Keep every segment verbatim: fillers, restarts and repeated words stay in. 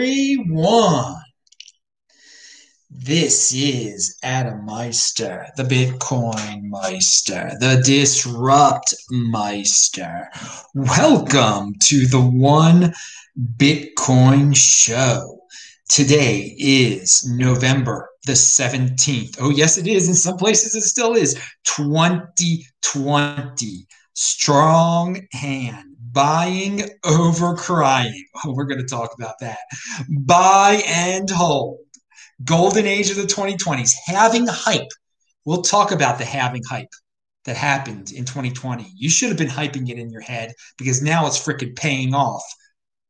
everyone. This is Adam Meister, the Bitcoin Meister, the Disrupt Meister. Welcome to the One Bitcoin Show. Today is November the seventeenth. Oh, yes, it is. In some places, it still is. twenty twenty. Strong hand. Buying over crying. Oh, we're going to talk about that. Buy and hold. Golden age of the twenty twenties. Halving hype. We'll talk about the halving hype that happened in twenty twenty. You should have been hyping it in your head because now it's freaking paying off.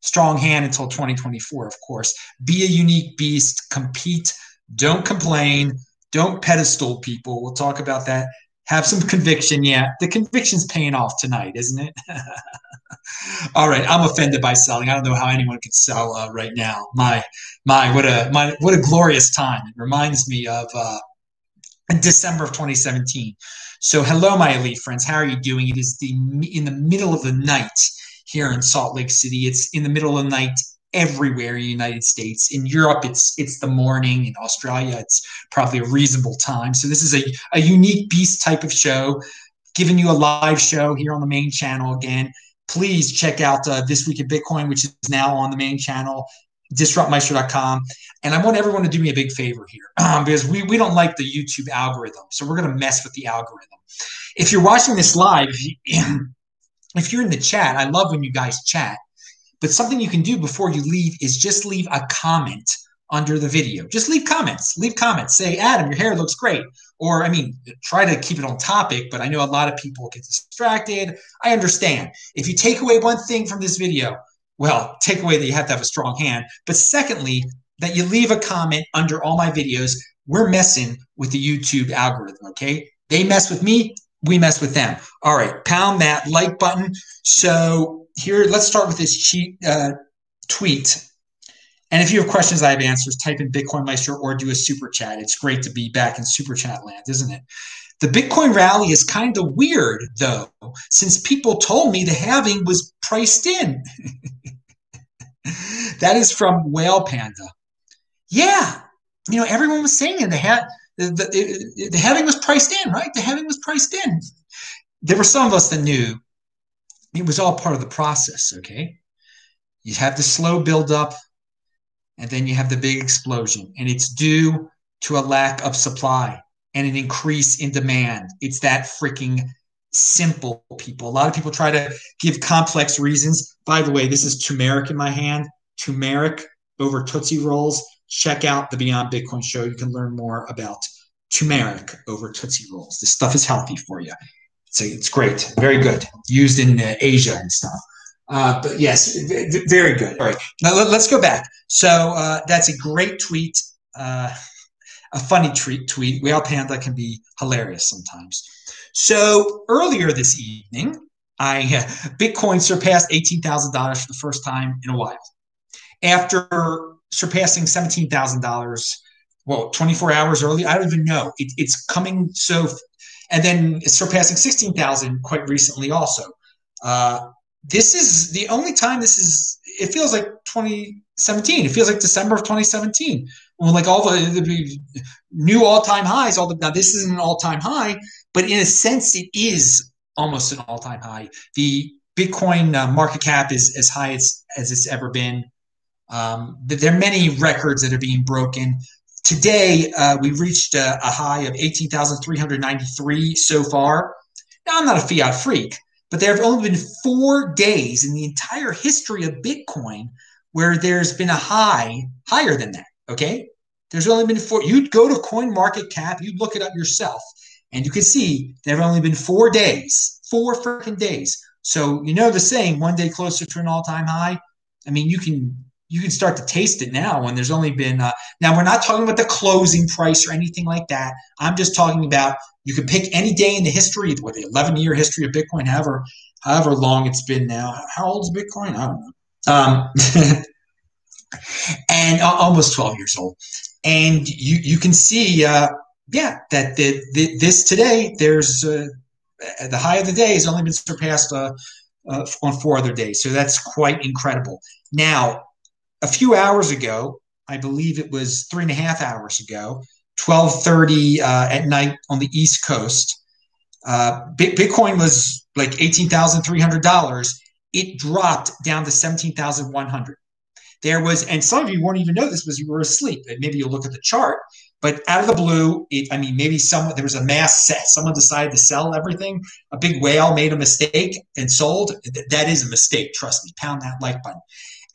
Strong hand until twenty twenty-four, of course. Be a unique beast. Compete. Don't complain. Don't pedestal people. We'll talk about that. Have some conviction. Yeah, the conviction's paying off tonight, isn't it? All right, I'm offended by selling. I don't know how anyone can sell uh, right now. My, my, what a, my, what a glorious time! It reminds me of uh, December of twenty seventeen. So, hello, my elite friends. How are you doing? It is the in the middle of the night here in Salt Lake City. It's in the middle of the night everywhere in the United States. In Europe, it's it's the morning. In Australia, it's probably a reasonable time. So this is a, a unique beast type of show, giving you a live show here on the main channel again. Please check out uh, This Week in Bitcoin, which is now on the main channel, Disrupt Meister dot com. And I want everyone to do me a big favor here um, because we, we don't like the YouTube algorithm. So we're going to mess with the algorithm. If you're watching this live, if, you, if you're in the chat, I love when you guys chat. But something you can do before you leave is just leave a comment under the video. Just leave comments. Leave comments. Say, Adam, your hair looks great. Or, I mean, try to keep it on topic, but I know a lot of people get distracted. I understand. If you take away one thing from this video, well, take away that you have to have a strong hand. But secondly, that you leave a comment under all my videos. We're messing with the YouTube algorithm, okay? They mess with me. We mess with them. All right. Pound that like button. So here, let's start with this cheat uh, tweet. And if you have questions, I have answers. Type in Bitcoin Meister or do a super chat. It's great to be back in super chat land, isn't it? The Bitcoin rally is kind of weird, though, since people told me the halving was priced in. That is from Whale Panda. Yeah, you know, everyone was saying the, ha the, the, the halving was priced in, right? The halving was priced in. There were some of us that knew. It was all part of the process, okay? You have the slow buildup, and then you have the big explosion. And it's due to a lack of supply and an increase in demand. It's that freaking simple, people. A lot of people try to give complex reasons. By the way, this is turmeric in my hand. Turmeric over Tootsie Rolls. Check out the Beyond Bitcoin show. You can learn more about turmeric over Tootsie Rolls. This stuff is healthy for you. So it's great. Very good. Used in uh, Asia and stuff. Uh, but yes, very good. All right. Now let, let's go back. So uh, that's a great tweet, uh, a funny tweet. tweet. Whale Panda can be hilarious sometimes. So earlier this evening, I uh, Bitcoin surpassed eighteen thousand dollars for the first time in a while. After surpassing seventeen thousand dollars, well, twenty-four hours early, I don't even know. It, it's coming so fast. And then surpassing sixteen thousand quite recently also. Uh, this is the only time this is – it feels like twenty seventeen. It feels like December of twenty seventeen. Well, like all the, the new all-time highs. All the, now, this isn't an all-time high, but in a sense it is almost an all-time high. The Bitcoin uh, market cap is as high as, as it's ever been. Um, there are many records that are being broken. Today, uh, we reached a, a high of eighteen thousand three hundred ninety-three so far. Now, I'm not a fiat freak, but there have only been four days in the entire history of Bitcoin where there's been a high higher than that, okay? There's only been four. You'd go to CoinMarketCap, you'd look it up yourself, and you can see there have only been four days, four freaking days. So you know the saying, one day closer to an all-time high? I mean, you can – you can start to taste it now when there's only been uh, – now, we're not talking about the closing price or anything like that. I'm just talking about you can pick any day in the history, what, the eleven-year history of Bitcoin, however however long it's been now. How old is Bitcoin? I don't know. Um, and uh, almost twelve years old. And you, you can see, uh, yeah, that the, the, this today, there's uh, – the high of the day has only been surpassed uh, uh, on four other days. So that's quite incredible. Now – a few hours ago, I believe it was three and a half hours ago, twelve thirty uh, at night on the East Coast, uh, Bitcoin was like eighteen thousand three hundred dollars. It dropped down to seventeen thousand one hundred dollars. There was, and some of you won't even know this because you were asleep, and maybe you'll look at the chart, but out of the blue, it, I mean, maybe someone, there was a mass set. Someone decided to sell everything. A big whale made a mistake and sold. Th- that is a mistake. Trust me. Pound that like button.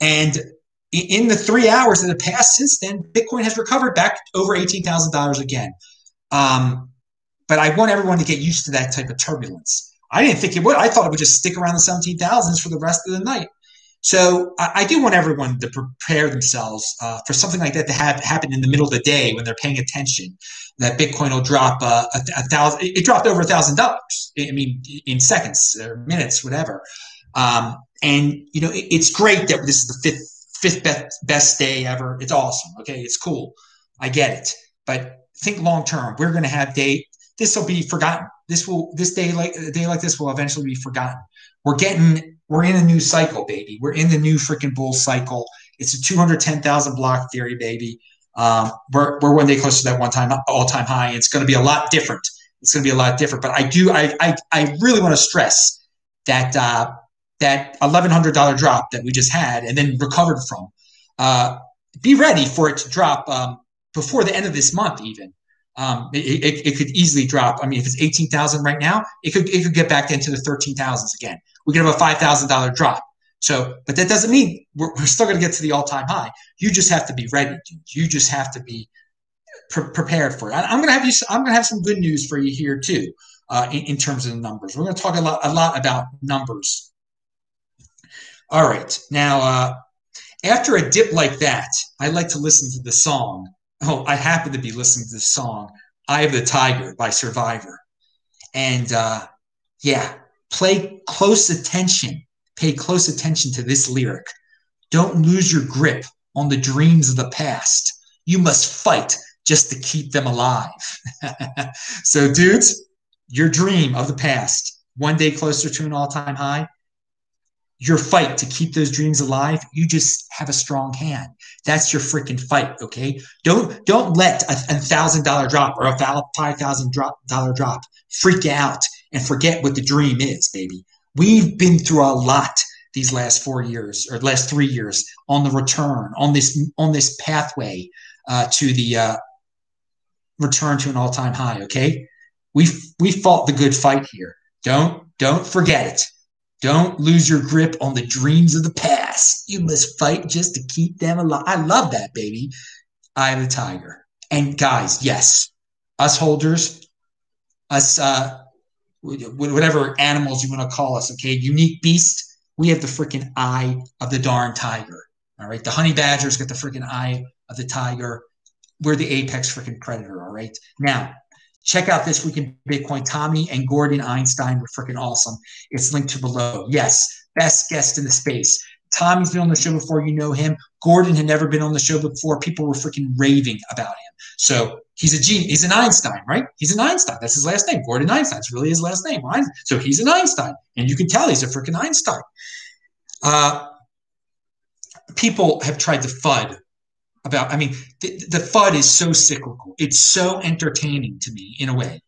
And in the three hours that have passed since then, Bitcoin has recovered back over eighteen thousand dollars again. Um, but I want everyone to get used to that type of turbulence. I didn't think it would. I thought it would just stick around the seventeen thousands for the rest of the night. So I, I do want everyone to prepare themselves uh, for something like that to have, happen in the middle of the day when they're paying attention, that Bitcoin will drop uh, a, a thousand. It dropped over a thousand dollars. I mean, in seconds or minutes, whatever. Um, and, you know, it, it's great that this is the fifth, fifth best, best day ever. It's awesome. Okay. It's cool. I get it. But think long-term. We're going to have day. This will be forgotten. This will, this day, like a day like this will eventually be forgotten. We're getting, we're in a new cycle, baby. We're in the new freaking bull cycle. It's a two hundred ten thousand block theory, baby. Um, we're, we're one day closer to that one time, all time high. It's going to be a lot different. It's going to be a lot different, but I do, I, I, I really want to stress that, uh, that eleven hundred dollars drop that we just had and then recovered from, uh, be ready for it to drop um, before the end of this month even. Um, it, it, it could easily drop. I mean, if it's eighteen thousand right now, it could it could get back into the thirteen thousands again. We could have a five thousand dollars drop. So, but that doesn't mean we're, we're still going to get to the all-time high. You just have to be ready. You just have to be pre- prepared for it. I, I'm going to have you. I'm going to have some good news for you here too, uh, in, in terms of the numbers. We're going to talk a lot a lot about numbers. All right. Now, uh, after a dip like that, I like to listen to the song. Oh, I happen to be listening to the song "Eye of the Tiger" by Survivor. And uh, yeah, play close attention. Pay close attention to this lyric. Don't lose your grip on the dreams of the past. You must fight just to keep them alive. So, dudes, your dream of the past, one day closer to an all-time high, your fight to keep those dreams alive, you just have a strong hand. That's your freaking fight, okay? Don't don't let a one thousand dollars drop or a five thousand dollars drop freak you out and forget what the dream is, baby. We've been through a lot these last four years or last three years on the return, on this on this pathway uh, to the uh, return to an all-time high, okay? We we fought the good fight here. Don't don't forget it. Don't lose your grip on the dreams of the past. You must fight just to keep them alive. I love that, baby. Eye of the Tiger. And guys, yes, us holders, us uh, whatever animals you want to call us, okay, unique beast, we have the freaking eye of the darn tiger, all right? The honey badger's got the freaking eye of the tiger. We're the apex freaking predator, all right? Now, check out This Week in Bitcoin. Tommy and Gordon Einstein were freaking awesome. It's linked to below. Yes, best guest in the space. Tommy's been on the show before, you know him. Gordon had never been on the show before. People were freaking raving about him. So he's a genius. He's an Einstein, right? He's an Einstein. That's his last name. Gordon Einstein's really his last name. Right? So he's an Einstein. And you can tell he's a freaking Einstein. Uh, people have tried to F U D. About, I mean, the, the F U D is so cyclical. It's so entertaining to me in a way.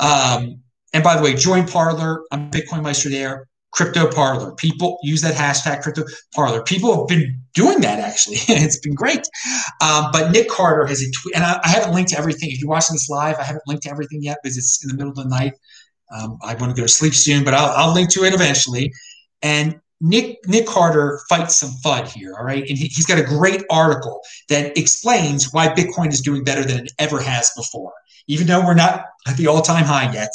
um, and by the way, join Parler. I'm Bitcoin Meister there. Crypto Parler. People use that hashtag Crypto Parler. People have been doing that actually. It's been great. Um, but Nick Carter has a tweet, and I, I haven't linked to everything. If you're watching this live, I haven't linked to everything yet because it's in the middle of the night. Um, I want to go to sleep soon, but I'll, I'll link to it eventually. And Nick Nick Carter fights some F U D here, all right? And he, he's got a great article that explains why Bitcoin is doing better than it ever has before, even though we're not at the all-time high yet.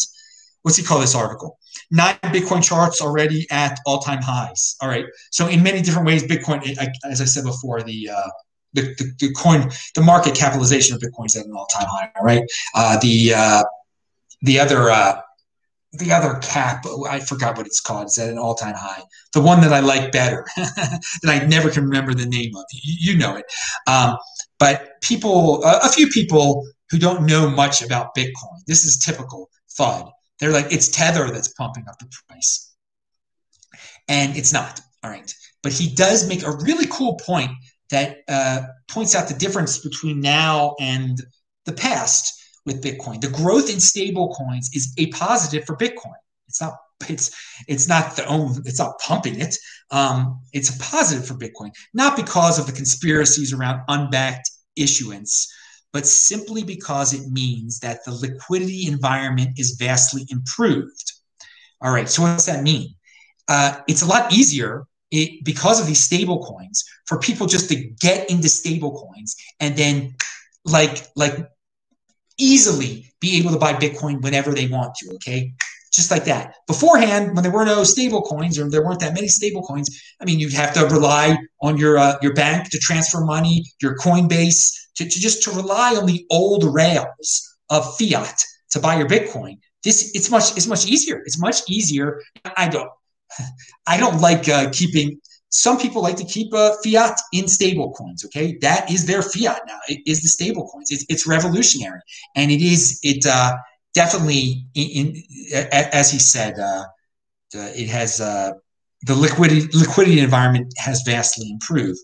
What's he call this article? Nine Bitcoin charts already at all-time highs, all right? So in many different ways, Bitcoin, as I said before, the uh, the, the, the coin, the market capitalization of Bitcoin is at an all-time high, all right? Uh, the uh, the other uh, The other cap, I forgot what it's called. It's at an all-time high. The one that I like better, that I never can remember the name of. You, you know it. Um, but people, uh, a few people who don't know much about Bitcoin, this is typical F U D. They're like, it's Tether that's pumping up the price. And it's not. All right. But he does make a really cool point that uh, points out the difference between now and the past with Bitcoin. The growth in stable coins is a positive for Bitcoin. It's not it's it's not the own it's not pumping it. Um, it's a positive for Bitcoin, not because of the conspiracies around unbacked issuance, but simply because it means that the liquidity environment is vastly improved. All right, so what does that mean? Uh, it's a lot easier it, because of these stable coins for people just to get into stable coins and then like like easily be able to buy Bitcoin whenever they want to, okay? Just like that. Beforehand, when there were no stable coins or there weren't that many stable coins, I mean, you'd have to rely on your uh, your bank to transfer money, your Coinbase, to, to just to rely on the old rails of fiat to buy your Bitcoin. This it's much it's much easier. It's much easier. I don't I don't like uh, keeping. Some people like to keep uh, fiat in stable coins. Okay, that is their fiat now. It is the stable coins. It's, it's revolutionary, and it is it. Uh, Definitely, in, in, as he said, uh, it has uh, the liquidity liquidity environment has vastly improved.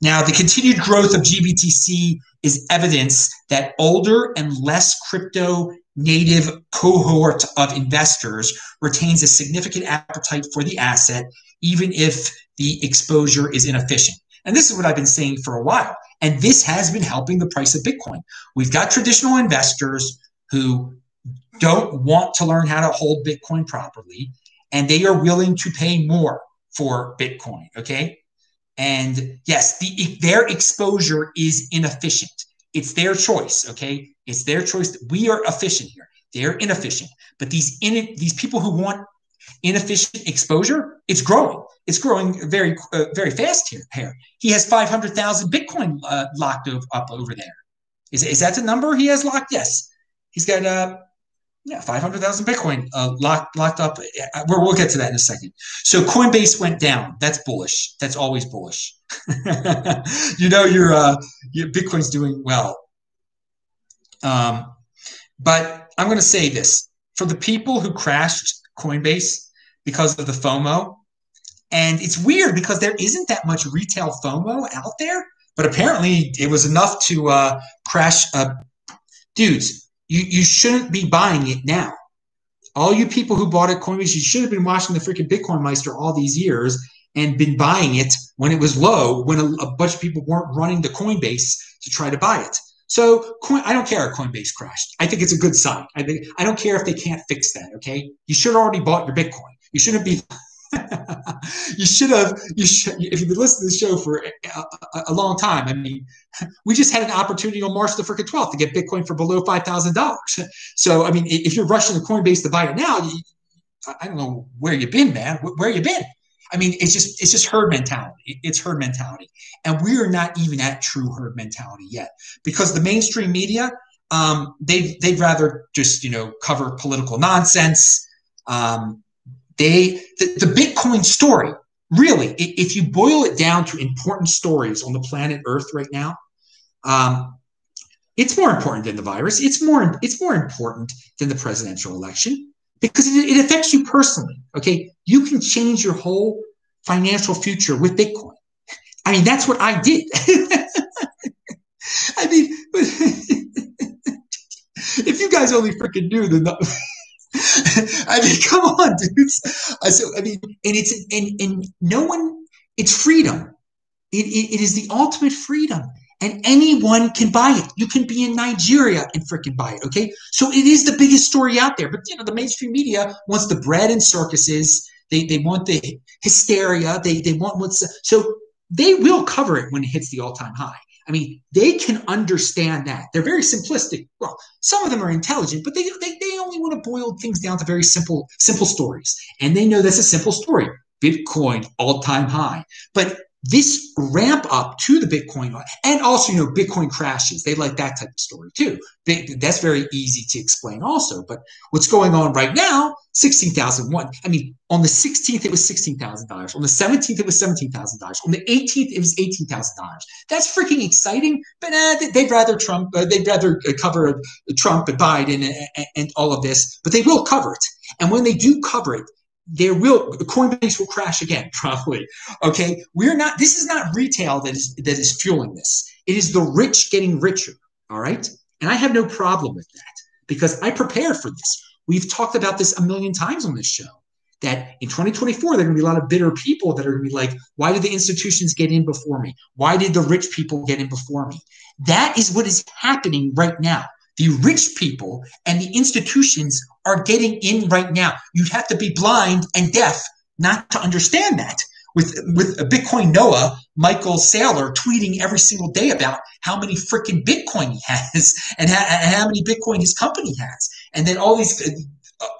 Now, the continued growth of G B T C is evidence that older and less crypto native cohort of investors retains a significant appetite for the asset, even if the exposure is inefficient. And this is what I've been saying for a while. And this has been helping the price of Bitcoin. We've got traditional investors who don't want to learn how to hold Bitcoin properly, and they are willing to pay more for Bitcoin, okay? And yes, the, their exposure is inefficient. It's their choice, okay? It's their choice. We are efficient here. They're inefficient. But these in, these people who want inefficient exposure, it's growing. It's growing very uh, very fast here, here. He has five hundred thousand Bitcoin uh, locked up, up over there. Is, is that the number he has locked? Yes. He's got... Uh, Yeah, five hundred thousand Bitcoin uh, locked locked up. We're, we'll get to that in a second. So Coinbase went down. That's bullish. That's always bullish. You know your, uh, your Bitcoin's doing well. Um, but I'm going to say this. For the people who crashed Coinbase because of the FOMO, and it's weird because there isn't that much retail FOMO out there, but apparently it was enough to uh, crash uh, dudes. You, you shouldn't be buying it now. All you people who bought it Coinbase, you should have been watching the freaking Bitcoin Meister all these years and been buying it when it was low, when a, a bunch of people weren't running the Coinbase to try to buy it. So coin, I don't care if Coinbase crashed. I think it's a good sign. I think I don't care if they can't fix that. Okay, you should have already bought your Bitcoin. You shouldn't be. you should have. You should, if you've been listening to the show for a, a, a long time. I mean, we just had an opportunity on March the freaking twelfth to get Bitcoin for below five thousand dollars. So I mean, if you're rushing to Coinbase to buy it now, you, I don't know where you've been, man. Where you been? I mean, it's just it's just herd mentality. It's herd mentality, and we are not even at true herd mentality yet because the mainstream media um, they they'd rather just you know cover political nonsense. Um, They, the, the Bitcoin story, really, if you boil it down to important stories on the planet Earth right now, um, it's more important than the virus. It's more, it's more important than the presidential election because it, it affects you personally, okay? You can change your whole financial future with Bitcoin. I mean, that's what I did. I mean, if you guys only freaking knew the – I mean, come on, dudes. Uh, so, I mean, and it's and and no one. It's freedom. It, it it is the ultimate freedom, and anyone can buy it. You can be in Nigeria and freaking buy it. Okay, so it is the biggest story out there. But you know, the mainstream media wants the bread and circuses. They they want the hysteria. They they want what's so they will cover it when it hits the all time high. I mean, they can understand that. They're very simplistic. Well, some of them are intelligent, but they they, they only want to boil things down to very simple simple stories. And they know that's a simple story. Bitcoin, all-time high. But this ramp up to the Bitcoin, and also, you know, Bitcoin crashes. They like that type of story too. They, that's very easy to explain also. But what's going on right now, sixteen thousand one. I mean, on the sixteenth, it was sixteen thousand dollars. On the seventeenth, it was seventeen thousand dollars. On the eighteenth, it was eighteen thousand dollars. That's freaking exciting. But uh, they'd rather Trump, uh, they'd rather cover Trump and Biden and, and all of this. But they will cover it. And when they do cover it, there will, Coinbase will crash again, probably. Okay, we're not, this is not retail that is, that is fueling this. It is the rich getting richer, all right? And I have no problem with that because I prepared for this. We've talked about this a million times on this show, that in twenty twenty-four, there are going to be a lot of bitter people that are going to be like, why did the institutions get in before me? Why did the rich people get in before me? That is what is happening right now. The rich people and the institutions are getting in right now. You'd have to be blind and deaf not to understand that. With, with Bitcoin Noah, Michael Saylor tweeting every single day about how many freaking Bitcoin he has and how, and how many Bitcoin his company has. And then all these,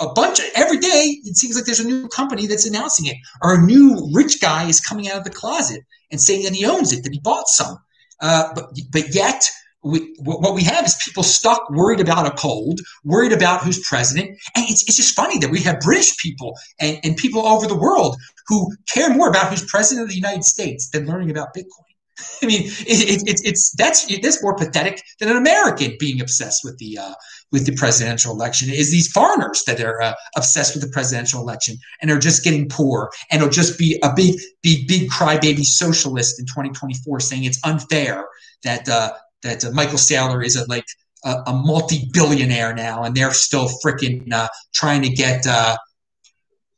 a bunch of, every day, it seems like there's a new company that's announcing it, or a new rich guy is coming out of the closet and saying that he owns it, that he bought some. Uh, but, but yet, we, what we have is people stuck, worried about a cold, worried about who's president. And it's, it's just funny that we have British people and, and people all over the world who care more about who's president of the United States than learning about Bitcoin. I mean, it, it, it, it's that's it, that's more pathetic than an American being obsessed with the uh, with the presidential election. It is these foreigners that are uh, obsessed with the presidential election and are just getting poor and will just be a big, big, big crybaby socialist in twenty twenty-four saying it's unfair that uh, that uh, Michael Saylor is a, like a, a multi-billionaire now, and they're still freaking uh, trying to get uh,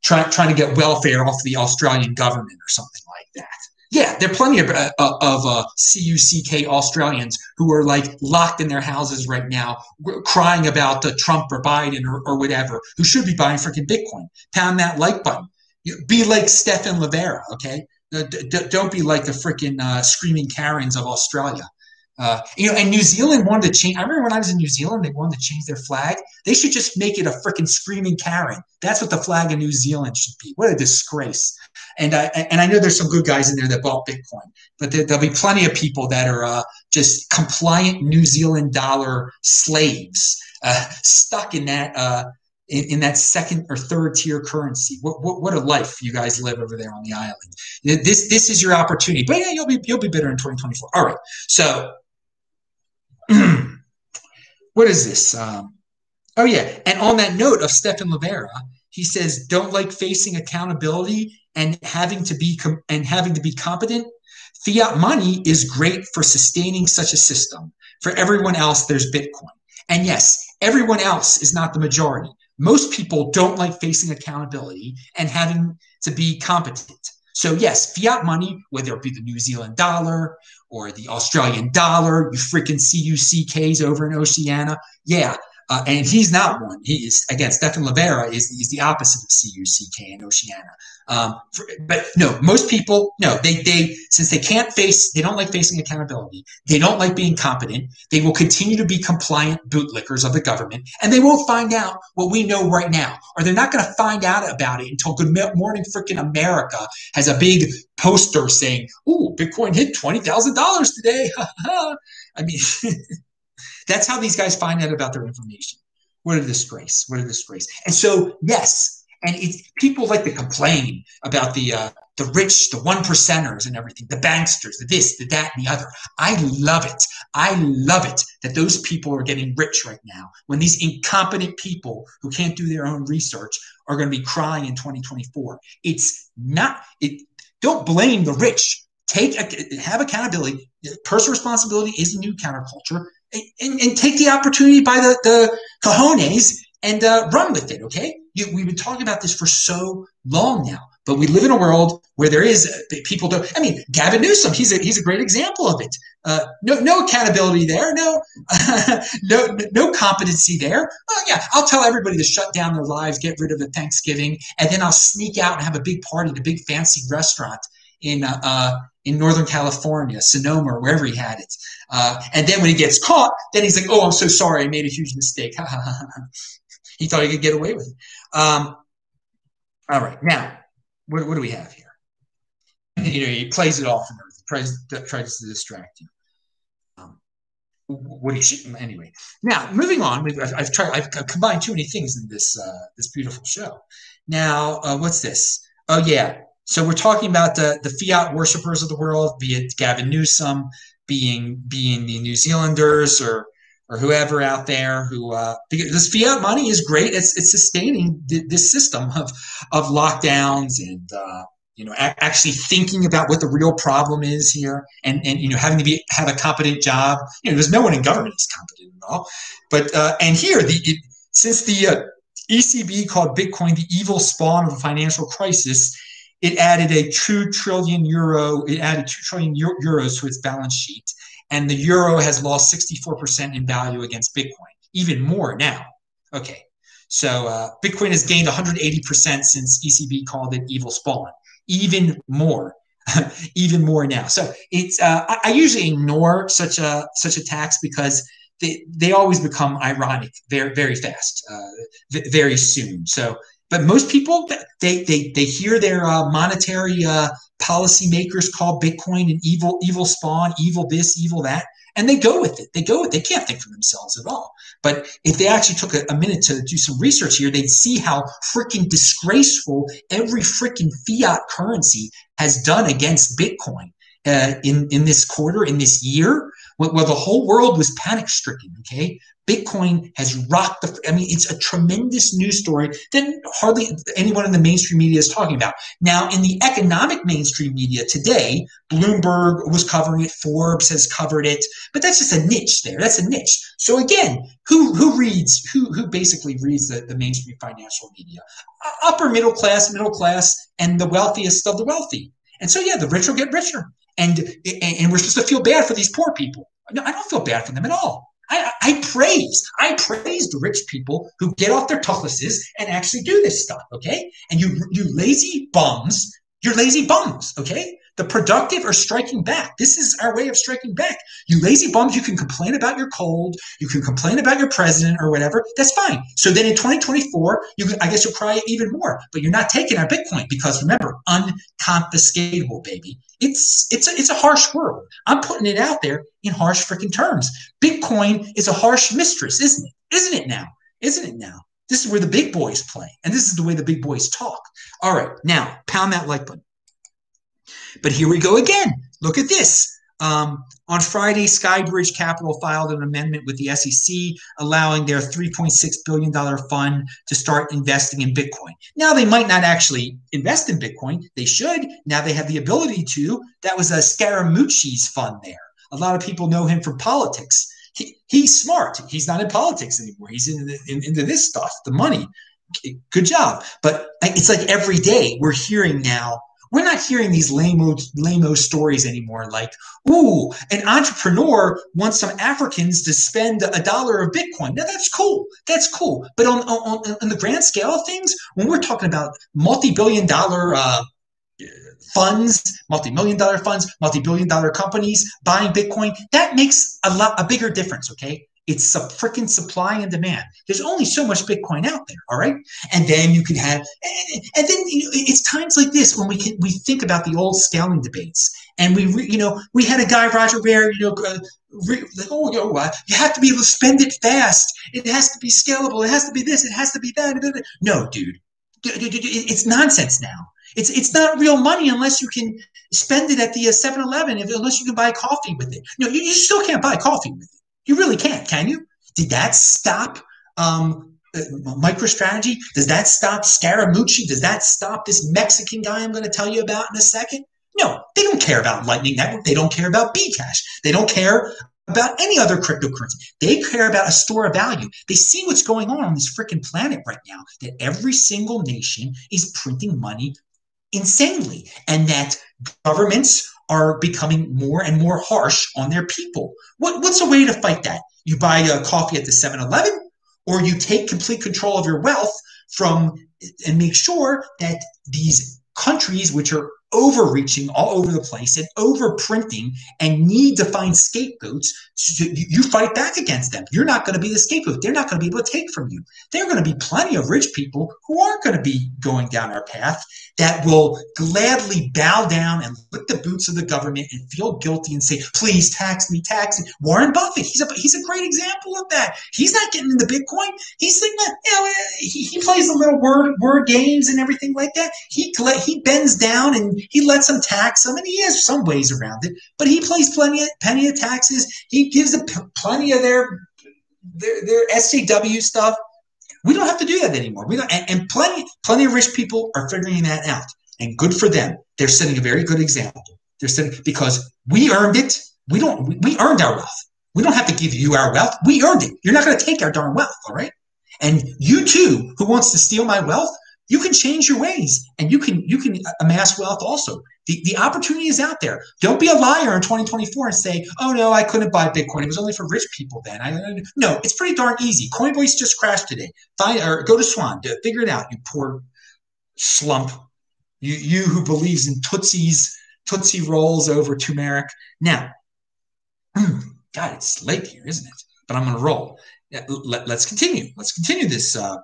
trying trying to get welfare off the Australian government or something like that. Yeah, there are plenty of, uh, of uh, C U C K Australians who are like locked in their houses right now crying about uh, Trump or Biden or, or whatever, who should be buying freaking Bitcoin. Pound that like button. Be like Stephan Livera, okay? D- d- don't be like the freaking uh, screaming Karens of Australia. Uh, you know, and New Zealand wanted to change. I remember when I was in New Zealand, they wanted to change their flag. They should just make it a freaking screaming Karen. That's what the flag of New Zealand should be. What a disgrace! And I and I know there's some good guys in there that bought Bitcoin, but there, there'll be plenty of people that are uh, just compliant New Zealand dollar slaves, uh, stuck in that uh, in, in that second or third tier currency. What, what what a life you guys live over there on the island. This this is your opportunity. But yeah, you'll be you'll be bitter in twenty twenty-four. All right, so. What is this? Um, oh, yeah. And on that note of Stephan Livera, he says, don't like facing accountability and having to be com- and having to be competent. Fiat money is great for sustaining such a system. For everyone else, there's Bitcoin. And yes, everyone else is not the majority. Most people don't like facing accountability and having to be competent. So yes, fiat money, whether it be the New Zealand dollar or the Australian dollar, you freaking C U C Ks over in Oceania. Yeah, uh, and he's not one. He is, again, Stephan Livera is, is the opposite of C U C K in Oceania. Um, for, but no, most people, no, they, they since they can't face, they don't like facing accountability, they don't like being competent, they will continue to be compliant bootlickers of the government, and they won't find out what we know right now, or they're not going to find out about it until Good Morning Frickin' America has a big poster saying, ooh, Bitcoin hit twenty thousand dollars today. I mean, that's how these guys find out about their information. What a disgrace. What a disgrace. And so, yes, and it's, people like to complain about the uh, the rich, the one percenters and everything, the banksters, the this, the that, and the other. I love it. I love it that those people are getting rich right now when these incompetent people who can't do their own research are going to be crying in twenty twenty-four. It's not it, – don't blame the rich. Take – have accountability. Personal responsibility is a new counterculture. And, and, and take the opportunity by the, the cojones and uh, run with it, okay? You, we've been talking about this for so long now, but we live in a world where there is uh, people don't. I mean, Gavin Newsom, he's a he's a great example of it. Uh, no no accountability there, no uh, no no competency there. Oh yeah, I'll tell everybody to shut down their lives, get rid of the Thanksgiving, and then I'll sneak out and have a big party at a big fancy restaurant in uh, uh, in Northern California, Sonoma, or wherever he had it. Uh, and then when he gets caught, then he's like, oh, I'm so sorry, I made a huge mistake. He thought he could get away with it. Um, all right, now what, what do we have here? You know, he plays it off and tries, tries to distract you. Um, what he should, anyway. Now moving on, we've, I've, I've tried. I've combined too many things in this uh, this beautiful show. Now, uh, what's this? Oh yeah, so we're talking about the the fiat worshippers of the world, be it Gavin Newsom, being being the New Zealanders, or or whoever out there who, uh, this fiat money is great. It's, it's sustaining th- this system of, of lockdowns and, uh, you know, a- actually thinking about what the real problem is here and, and, you know, having to be, have a competent job. You know, there's no one in government is competent at all, but, uh, and here the, it, since the uh, E C B called Bitcoin the evil spawn of the financial crisis, it added a two trillion euro, it added two trillion euro, euros to its balance sheet. And the euro has lost sixty-four percent in value against Bitcoin, even more now. Okay, so uh, Bitcoin has gained one hundred eighty percent since E C B called it evil spawn, even more, even more now. So it's uh, I, I usually ignore such a such attacks because they they always become ironic very very fast, uh, v- very soon. So, but most people they they they hear their uh, monetary. Uh, Policymakers call Bitcoin an evil, evil spawn, evil this, evil that, and they go with it. They go with it. They can't think for themselves at all. But if they actually took a, a minute to do some research here, they'd see how freaking disgraceful every freaking fiat currency has done against Bitcoin uh, in, in this quarter, in this year, where, where the whole world was panic-stricken, okay? Bitcoin has rocked the, I mean, it's a tremendous news story that hardly anyone in the mainstream media is talking about. Now, in the economic mainstream media today, Bloomberg was covering it, Forbes has covered it, but that's just a niche there. That's a niche. So again, who who reads, who who basically reads the, the mainstream financial media? Upper middle class, middle class, and the wealthiest of the wealthy. And so, yeah, the rich will get richer. And, and, and we're supposed to feel bad for these poor people. No, I don't feel bad for them at all. I, I praise, I praise the rich people who get off their tuchluses and actually do this stuff, okay? And you, you lazy bums, you're lazy bums, okay? The productive are striking back. This is our way of striking back. You lazy bums, you can complain about your cold, you can complain about your president or whatever, that's fine. So then in twenty twenty-four, you I guess you'll cry even more, but you're not taking our Bitcoin because remember, unconfiscatable, baby. It's it's a, it's a harsh world. I'm putting it out there in harsh freaking terms. Bitcoin is a harsh mistress, isn't it? Isn't it now? Isn't it now? This is where the big boys play, and this is the way the big boys talk. All right, now pound that like button. But here we go again. Look at this. Um, on Friday, Skybridge Capital filed an amendment with the S E C allowing their three point six billion dollars fund to start investing in Bitcoin. Now, they might not actually invest in Bitcoin. They should. Now they have the ability to. That was a Scaramucci's fund there. A lot of people know him from politics. He, he's smart. He's not in politics anymore. He's in the, in, into this stuff, the money. Good job. But it's like every day we're hearing now. We're not hearing these lame-o, lame-o stories anymore like, ooh, an entrepreneur wants some Africans to spend a dollar of Bitcoin. Now, that's cool. That's cool. But on, on, on the grand scale of things, when we're talking about multi-billion dollar uh, funds, multi-million dollar funds, multi-billion dollar companies buying Bitcoin, that makes a lot a bigger difference, okay? It's a freaking supply and demand. There's only so much Bitcoin out there, all right? And then you can have and, and then you know, it's times like this when we can we think about the old scaling debates. And we re, you know, we had a guy Roger Ware, you know, uh, re, oh, you, know uh, you have to be able to spend it fast. It has to be scalable. It has to be this, it has to be that. No, dude. It's nonsense now. It's it's not real money unless you can spend it at the seven eleven, unless you can buy coffee with it. No, you, you still can't buy coffee with it. You really can't, can you? Did that stop um, uh, MicroStrategy? Does that stop Scaramucci? Does that stop this Mexican guy I'm going to tell you about in a second? No, they don't care about Lightning Network. They don't care about Bcash. They don't care about any other cryptocurrency. They care about a store of value. They see what's going on on this freaking planet right now, that every single nation is printing money insanely and that governments are becoming more and more harsh on their people. What, what's a way to fight that? You buy a coffee at the seven eleven, or you take complete control of your wealth from and make sure that these countries, which are overreaching all over the place and overprinting and need to find scapegoats, so you, you fight back against them. You're not going to be the scapegoat. They're not going to be able to take from you. There are going to be plenty of rich people who aren't going to be going down our path that will gladly bow down and lick the boots of the government and feel guilty and say, please tax me, tax me. Warren Buffett, he's a, he's a great example of that. He's not getting into Bitcoin. He's saying that, you know, he, he plays the little word word games and everything like that. He, he bends down and he lets them tax him, and he has some ways around it, but he plays plenty of, plenty of taxes. He gives a p- plenty of their their, their S C W stuff. We don't have to do that anymore. We don't, and, and plenty, plenty of rich people are figuring that out, and good for them. They're setting a very good example. They're setting, because we earned it. We don't. We earned our wealth. We don't have to give you our wealth. We earned it. You're not going to take our darn wealth, all right? And you too, who wants to steal my wealth, you can change your ways, and you can you can amass wealth also. The, the opportunity is out there. Don't be a liar in twenty twenty-four and say, oh, no, I couldn't buy Bitcoin. It was only for rich people then. I, I, no, it's pretty darn easy. Coinbase just crashed today. Find or go to Swan. Figure it out, you poor slump. You you who believes in Tootsie's, Tootsie Rolls over turmeric. Now, God, it's late here, isn't it? But I'm going to roll. Let, let's continue. Let's continue this. Uh,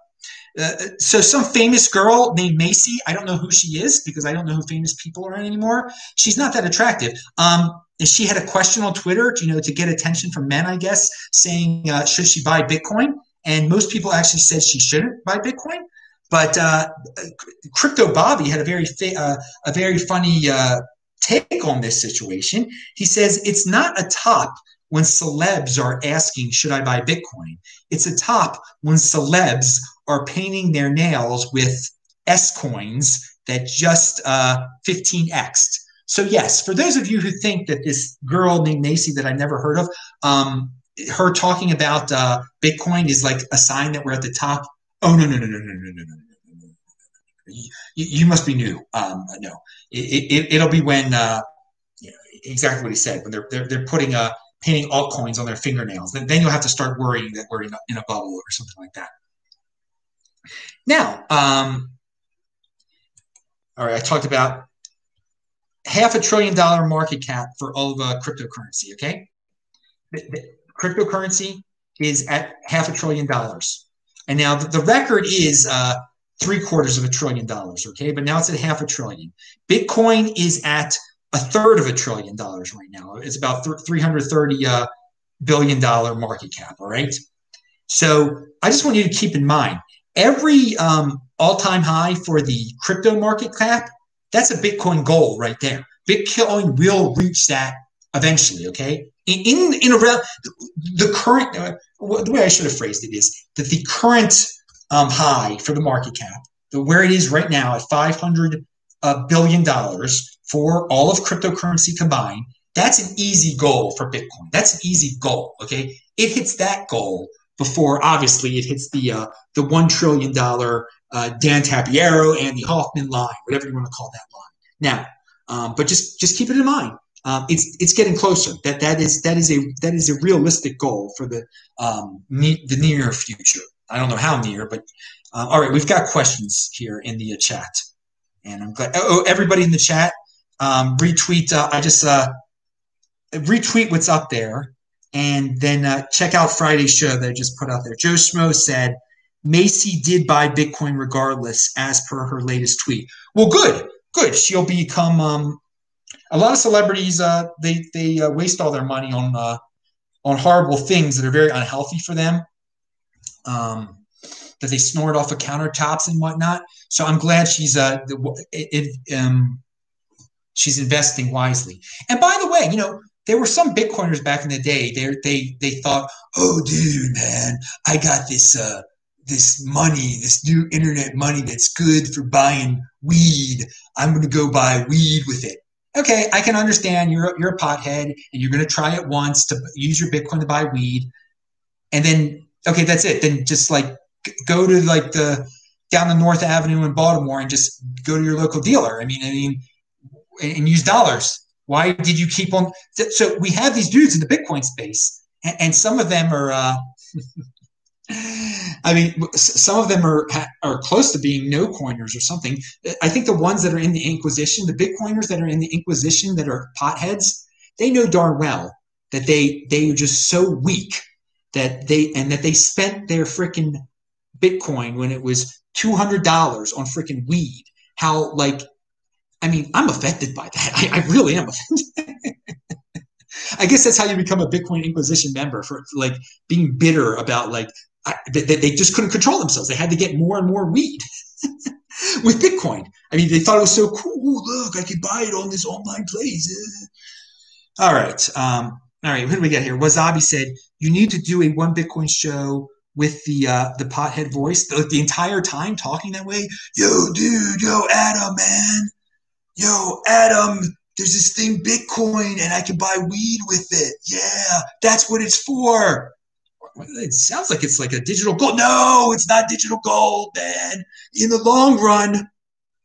uh, so some famous girl named Macy, I don't know who she is because I don't know who famous people are anymore. She's not that attractive. Um, and she had a question on Twitter, you know, to get attention from men, I guess, saying, uh, should she buy Bitcoin? And most people actually said she shouldn't buy Bitcoin. But uh, Crypto Bobby had a very, fa- uh, a very funny uh, take on this situation. He says, it's not a top when celebs are asking, should I buy Bitcoin? It's a top when celebs are painting their nails with S coins that just uh, fifteen X'd. So yes, for those of you who think that this girl named Macy that I've never heard of, um, her talking about uh, Bitcoin is like a sign that we're at the top. Oh, no, no, no, no, no, no, no, no. You, you must be new. Um, no, it, it, it'll be when, uh, you know, exactly what he said, when they're, they're, they're putting a, painting altcoins on their fingernails. Then, then you'll have to start worrying that we're in a, in a bubble or something like that. Now, um, all right, I talked about half a trillion dollar market cap for all of uh, cryptocurrency, okay? The, the cryptocurrency is at half a trillion dollars. And now the, the record is uh, three quarters of a trillion dollars, okay? But now it's at half a trillion. Bitcoin is at a third of a trillion dollars right now. It's about three hundred thirty uh, billion dollar market cap. All right. So I just want you to keep in mind every um, all time high for the crypto market cap. That's a Bitcoin goal right there. Bitcoin will reach that eventually. Okay. In in, in around the current uh, the way I should have phrased it is that the current um, high for the market cap, the where it is right now at five hundred uh, billion dollars. For all of cryptocurrency combined, that's an easy goal for Bitcoin. That's an easy goal, okay? It hits that goal before, obviously, it hits the uh, the one trillion dollars uh, Dan Tapiero, Andy Hoffman line, whatever you want to call that line. Now, um, but just just keep it in mind. Um, it's it's getting closer. That that is that is a that is a realistic goal for the um, ne- the near future. I don't know how near, but uh, all right, we've got questions here in the uh, chat, and I'm glad. Oh, everybody in the chat. Um, retweet. Uh, I just uh, retweet what's up there, and then uh, check out Friday's show that I just put out there. Joe Schmo said Macy did buy Bitcoin regardless, as per her latest tweet. Well, good, good. She'll become um, a lot of celebrities. Uh, they they uh, waste all their money on uh, on horrible things that are very unhealthy for them. Um, that they snort off of countertops and whatnot. So I'm glad she's uh, it. it um, She's investing wisely. And by the way, you know, there were some Bitcoiners back in the day. They they they thought, oh, dude, man, I got this uh, this money, this new internet money that's good for buying weed. I'm going to go buy weed with it. Okay, I can understand you're you're a pothead and you're going to try it once to use your Bitcoin to buy weed, and then okay, that's it. Then just like go to like the down the North Avenue in Baltimore and just go to your local dealer. I mean, I mean. and use dollars. Why did you keep on? So we have these dudes in the Bitcoin space, and, and some of them are, uh, I mean, some of them are are close to being no coiners or something. I think the ones that are in the Inquisition, the Bitcoiners that are in the Inquisition that are potheads, they know darn well that they, they are just so weak that they, and that they spent their freaking Bitcoin when it was two hundred dollars on freaking weed. How like, I mean, I'm offended by that. I, I really am offended. I guess that's how you become a Bitcoin Inquisition member, for like being bitter about like I, they, they just couldn't control themselves. They had to get more and more weed with Bitcoin. I mean, they thought it was so cool. Look, I could buy it on this online place. All right. Um, all right, what did we get here? Wasabi said, you need to do a One Bitcoin show with the uh, the pothead voice, the, the entire time talking that way. Yo, dude, yo, Adam, man. Yo, Adam, there's this thing, Bitcoin, and I can buy weed with it. Yeah, that's what it's for. It sounds like it's like a digital gold. No, it's not digital gold, man. In the long run,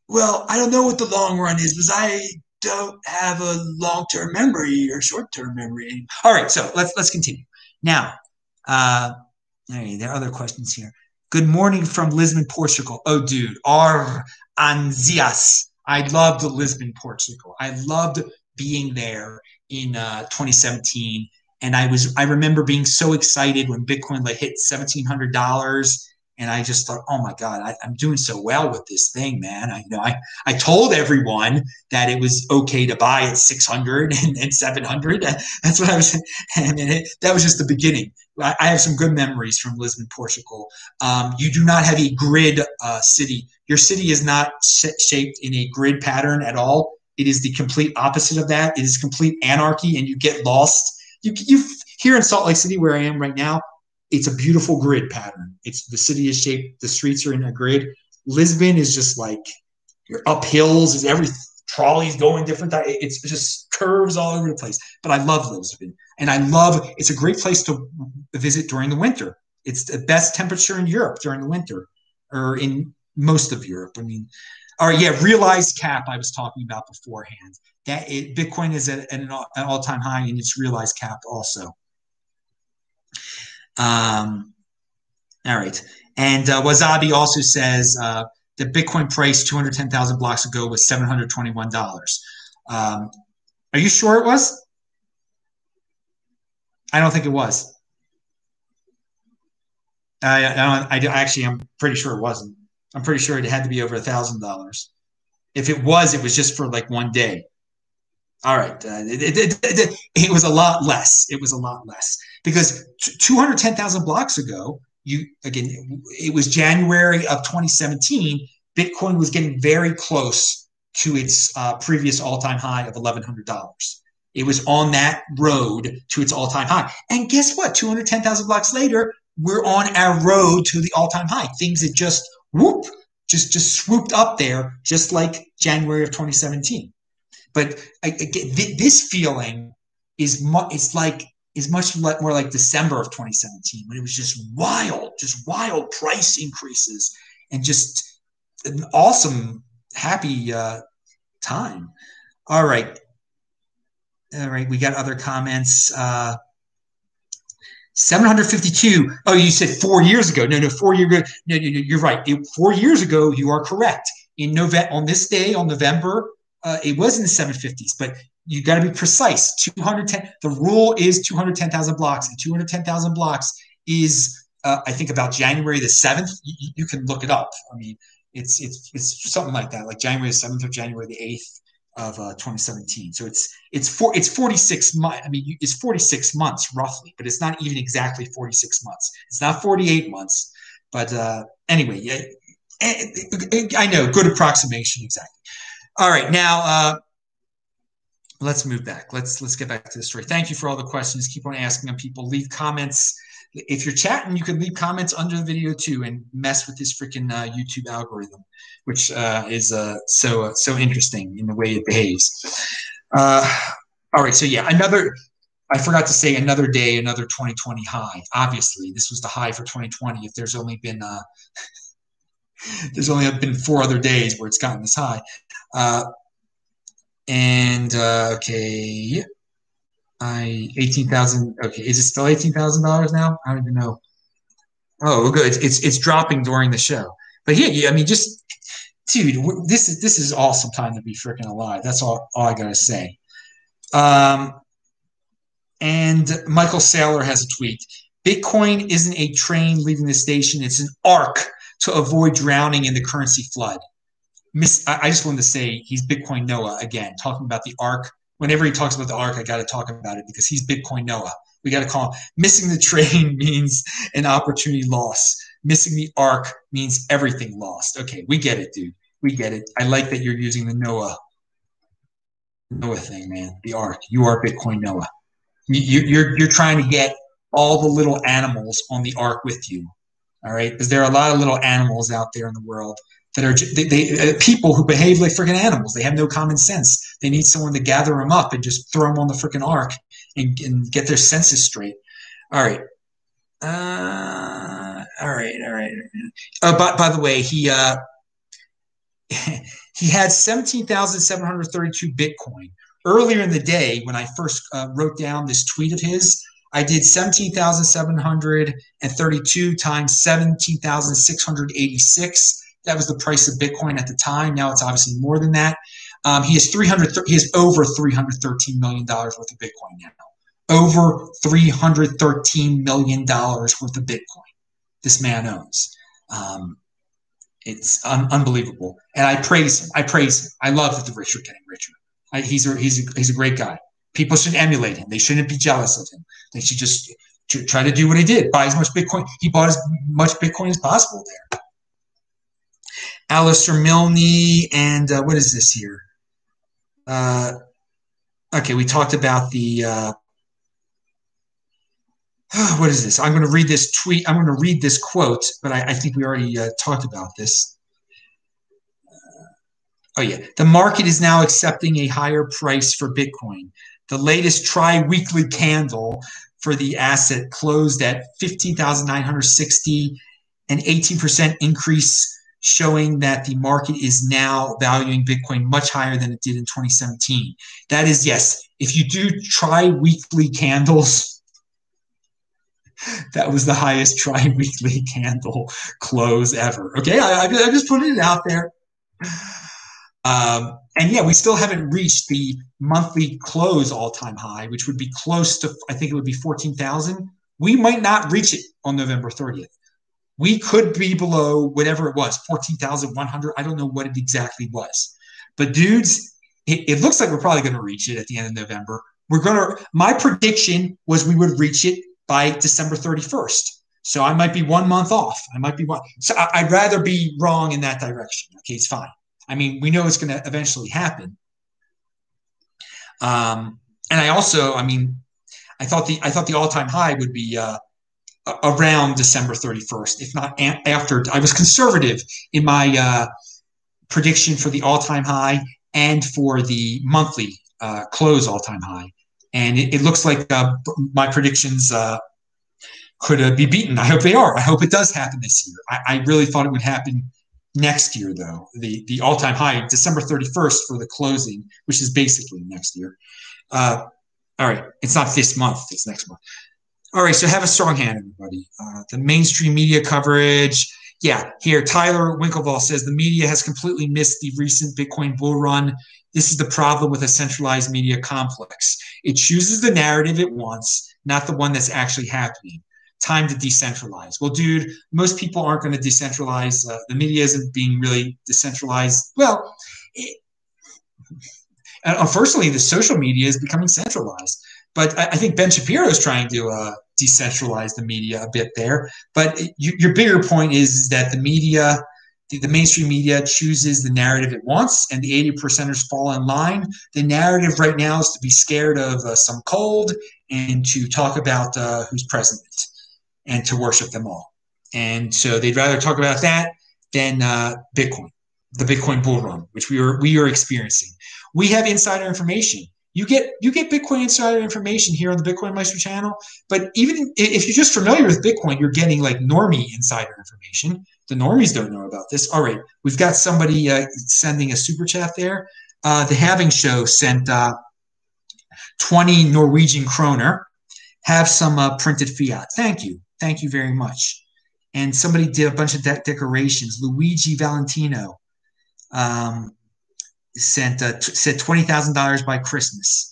well, I don't know what the long run is because I don't have a long-term memory or short-term memory. All right, so let's let's continue. Now, uh, there are other questions here. Good morning from Lisbon, Portugal. Oh, dude, ar ansias. I loved Lisbon, Portugal. I loved being there in uh, twenty seventeen. And I was, I remember being so excited when Bitcoin hit seventeen hundred dollars, and I just thought, oh my God, I, I'm doing so well with this thing, man. I, you know, I, I told everyone that it was okay to buy at six hundred and, and seven hundred. That's what I was, and it, that was just the beginning. I, I have some good memories from Lisbon, Portugal. Um, you do not have a grid uh, city. Your city is not sh- shaped in a grid pattern at all. It is the complete opposite of that. It is complete anarchy, and you get lost. You, you here in Salt Lake City, where I am right now, it's a beautiful grid pattern. It's the city is shaped, the streets are in a grid. Lisbon is just like you're up hills, is every trolley's going different. It's just curves all over the place. But I love Lisbon, and I love it's a great place to visit during the winter. It's the best temperature in Europe during the winter, or in most of Europe. I mean, all right, yeah, realized cap I was talking about beforehand. That it, Bitcoin is at, at an all-time high, and it's realized cap also. Um, all right, and uh, Wasabi also says uh, the Bitcoin price two hundred ten thousand blocks ago was seven hundred twenty-one dollars. Um, are you sure it was? I don't think it was. I, I, don't, I actually, I'm pretty sure it wasn't. I'm pretty sure it had to be over one thousand dollars. If it was, it was just for like one day. All right. Uh, it, it, it, it, it was a lot less. It was a lot less because two hundred ten thousand blocks ago, you again, it was January of twenty seventeen. Bitcoin was getting very close to its uh, previous all-time high of eleven hundred dollars. It was on that road to its all-time high. And guess what? two hundred ten thousand blocks later, we're on our road to the all-time high. Things that just whoop, just, just swooped up there, just like January of twenty seventeen. But I, I get, th- this feeling is mu- it's like is much le- more like December of twenty seventeen, when it was just wild, just wild price increases and just an awesome, happy uh, time. All right. All right. We got other comments. Uh, seven hundred fifty-two. Oh, you said four years ago. No, no, four years ago. No, no, no, you're right. It, four years ago, you are correct. In November, on this day, on November, Uh, it was in the seven fifties, but you got to be precise. two hundred ten. The rule is two hundred ten thousand blocks, and two hundred ten thousand blocks is, uh, I think, about January the seventh. You, you can look it up. I mean, it's it's it's something like that, like January the seventh or January the eighth of uh, twenty seventeen. So it's it's for, it's forty-six months. I mean, it's forty-six months roughly, but it's not even exactly forty-six months. It's not forty-eight months, but uh, anyway, yeah, I know, good approximation exactly. All right, now uh, let's move back. Let's let's get back to the story. Thank you for all the questions. Keep on asking them, people. Leave comments. If you're chatting, you can leave comments under the video too, and mess with this freaking uh, YouTube algorithm, which uh, is uh, so uh, so interesting in the way it behaves. Uh, all right, so yeah, another. I forgot to say another day, another twenty twenty high. Obviously, this was the high for twenty twenty. If there's only been uh, there's only been four other days where it's gotten this high. Uh, and, uh, okay, I, eighteen thousand. Okay. Is it still eighteen thousand dollars now? I don't even know. Oh, good. It's, it's, it's dropping during the show, but yeah, yeah I mean, just dude, this is, this is awesome time to be freaking alive. That's all, all I gotta say. Um, and Michael Saylor has a tweet. Bitcoin isn't a train leaving the station. It's an ark to avoid drowning in the currency flood. Miss, I just wanted to say he's Bitcoin Noah again, talking about the arc. Whenever he talks about the arc, I got to talk about it because he's Bitcoin Noah. We got to call him. Missing the train means an opportunity loss. Missing the arc means everything lost. Okay, we get it, dude. We get it. I like that you're using the Noah, Noah thing, man. The arc. You are Bitcoin Noah. You, you're, you're trying to get all the little animals on the ark with you. All right. Because there are a lot of little animals out there in the world that are they, they, uh, people who behave like freaking animals. They have no common sense. They need someone to gather them up and just throw them on the freaking ark and, and get their senses straight. All right. Uh, all right. All right. Oh, by, by the way, he, uh, he had seventeen thousand seven hundred thirty-two Bitcoin. Earlier in the day, when I first uh, wrote down this tweet of his, I did seventeen thousand seven hundred thirty-two times seventeen thousand six hundred eighty-six. That was the price of Bitcoin at the time. Now it's obviously more than that. Um, he has three hundred. He has over three hundred thirteen million dollars worth of Bitcoin now. Over three hundred thirteen million dollars worth of Bitcoin this man owns. Um, it's un unbelievable, and I praise him. I praise him. I love that the rich are getting richer. I, he's a, he's a, he's a great guy. People should emulate him. They shouldn't be jealous of him. They should just try to do what he did. Buy as much Bitcoin. He bought as much Bitcoin as possible there. Alistair Milne and uh, what is this here? Uh, okay, we talked about the uh, oh, what is this? I'm going to read this tweet. I'm going to read this quote, but I, I think we already uh, talked about this. Oh, yeah. The market is now accepting a higher price for Bitcoin. The latest tri-weekly candle for the asset closed at fifteen thousand nine hundred sixty, an eighteen percent increase, showing that the market is now valuing Bitcoin much higher than it did in twenty seventeen. That is, yes, if you do tri-weekly candles, that was the highest tri-weekly candle close ever. Okay, I, I just put it out there. Um, and yeah, we still haven't reached the monthly close all-time high, which would be close to, I think it would be fourteen thousand. We might not reach it on November thirtieth. We could be below whatever it was, fourteen thousand one hundred. I don't know what it exactly was. But dudes, it, it looks like we're probably going to reach it at the end of November. We're going to, my prediction was we would reach it by December thirty-first. So I might be one month off. I might be one. So I, I'd rather be wrong in that direction. Okay, it's fine. I mean, we know it's going to eventually happen. Um, and I also, I mean, I thought the I thought the all-time high would be uh, around December thirty-first, if not after. I was conservative in my uh, prediction for the all-time high and for the monthly uh, close all-time high. And it, it looks like uh, my predictions uh, could uh, be beaten. I hope they are. I hope it does happen this year. I, I really thought it would happen next year, though, the, the all-time high, December thirty-first for the closing, which is basically next year. Uh, all right. It's not this month. It's next month. All right. So have a strong hand, everybody. Uh, the mainstream media coverage. Yeah. Here, Tyler Winklevoss says the media has completely missed the recent Bitcoin bull run. This is the problem with a centralized media complex. It chooses the narrative it wants, not the one that's actually happening. Time to decentralize. Well, dude, most people aren't going to decentralize. Uh, the media isn't being really decentralized. Well, it, unfortunately, the social media is becoming centralized. But I, I think Ben Shapiro is trying to uh, decentralize the media a bit there. But it, you, your bigger point is, is that the media, the, the mainstream media chooses the narrative it wants, and the eighty percenters fall in line. The narrative right now is to be scared of uh, some cold and to talk about uh, who's president, and to worship them all. And so they'd rather talk about that than uh, Bitcoin, the Bitcoin bull run, which we are, we are experiencing. We have insider information. You get, you get Bitcoin insider information here on the Bitcoin Meister channel, but even if you're just familiar with Bitcoin, you're getting like normie insider information. The normies don't know about this. All right, we've got somebody uh, sending a super chat there. Uh, the Having Show sent uh, twenty Norwegian kroner. Have some uh, printed fiat. Thank you. Thank you very much. And somebody did a bunch of de decorations. Luigi Valentino um, sent uh, said twenty thousand dollars by Christmas.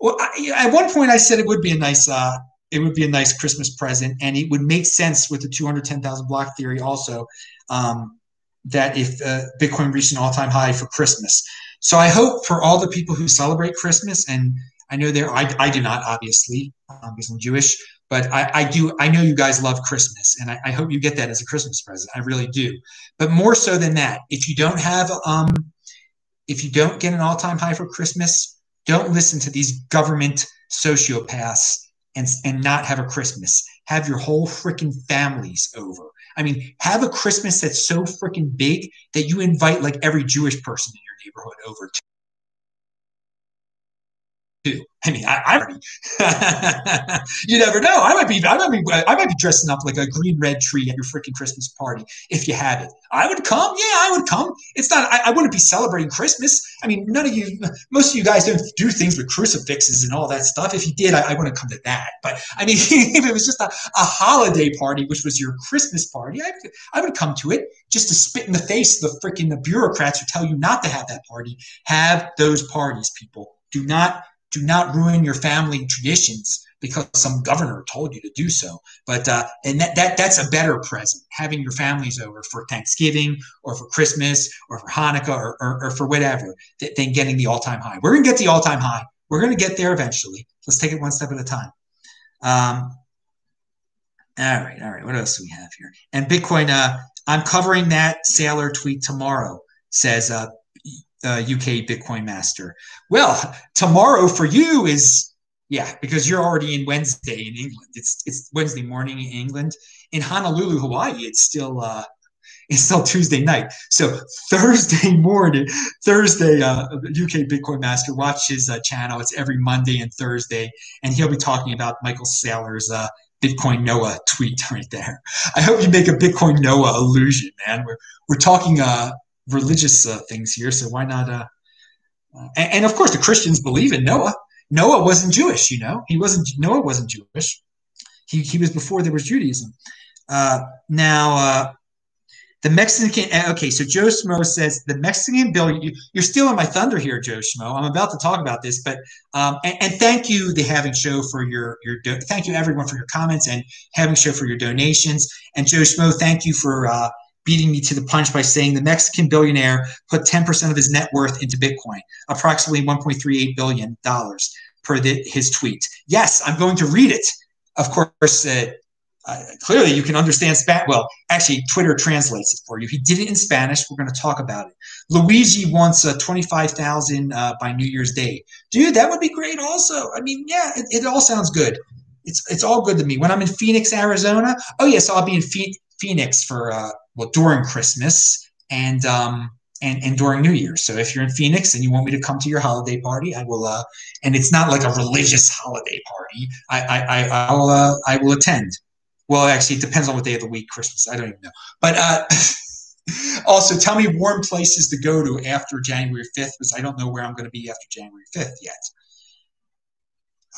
Well, I, at one point I said it would be a nice uh, it would be a nice Christmas present, and it would make sense with the two hundred ten thousand block theory also um, that if uh, Bitcoin reached an all time high for Christmas. So I hope for all the people who celebrate Christmas, and I know there I, I do not obviously um, because I'm Jewish. But I, I do. I know you guys love Christmas, and I, I hope you get that as a Christmas present. I really do. But more so than that, if you don't have, um, if you don't get an all-time high for Christmas, don't listen to these government sociopaths and, and not have a Christmas. Have your whole freaking families over. I mean, have a Christmas that's so freaking big that you invite like every Jewish person in your neighborhood over too. I mean, I, I already, you never know. I might be, I might be, I might be dressing up like a green red tree at your freaking Christmas party if you had it. I would come. Yeah, I would come. It's not, I, I wouldn't be celebrating Christmas. I mean, none of you, most of you guys don't do things with crucifixes and all that stuff. If you did, I, I wouldn't come to that. But I mean, if it was just a, a holiday party, which was your Christmas party, I, I would come to it just to spit in the face of the freaking the bureaucrats who tell you not to have that party. Have those parties, people. Do not. Do not ruin your family traditions because some governor told you to do so. But uh, and that, that that's a better present, having your families over for Thanksgiving or for Christmas or for Hanukkah or, or, or for whatever, than getting the all-time high. We're going to get the all-time high. We're going to get there eventually. Let's take it one step at a time. Um, all right, all right. What else do we have here? And Bitcoin, uh, I'm covering that Saylor tweet tomorrow, says uh Uh, U K Bitcoin Master. Well, tomorrow for you is, yeah, because you're already in Wednesday in England. It's it's Wednesday morning in England. In Honolulu, Hawaii, it's still uh, it's still Tuesday night. So Thursday morning, Thursday, uh, U K Bitcoin Master, watch his uh, channel. It's every Monday and Thursday, and he'll be talking about Michael Saylor's uh, Bitcoin Noah tweet right there. I hope you make a Bitcoin Noah allusion, man. We're we're talking uh. religious uh, things here, so why not uh, uh and, and of course the Christians believe in Noah. Noah wasn't Jewish, you know. He wasn't Noah wasn't Jewish. He he was before there was Judaism. Uh now uh the Mexican okay, so Joe Schmo says the Mexican billion you, you're stealing my thunder here, Joe Schmo. I'm about to talk about this, but um and, and thank you the Having Show for your your do thank you everyone for your comments and Having Show for your donations. And Joe Schmo, thank you for uh beating me to the punch by saying the Mexican billionaire put ten percent of his net worth into Bitcoin, approximately one point three eight billion dollars per the, his tweet. Yes, I'm going to read it. Of course, uh, uh, clearly you can understand Spanish. Well, actually, Twitter translates it for you. He did it in Spanish. We're going to talk about it. Luigi wants uh, twenty-five thousand uh, by New Year's Day. Dude, that would be great also. I mean, yeah, it, it all sounds good. It's, it's all good to me. When I'm in Phoenix, Arizona, oh, yes, I'll be in Fe Phoenix for uh, – well, during Christmas and um, and and during New Year's. So if you're in Phoenix and you want me to come to your holiday party, I will. Uh, and it's not like a religious holiday party. I I, I I'll uh, I will attend. Well, actually, it depends on what day of the week Christmas. I don't even know. But uh, also, tell me warm places to go to after January fifth, because I don't know where I'm going to be after January fifth yet.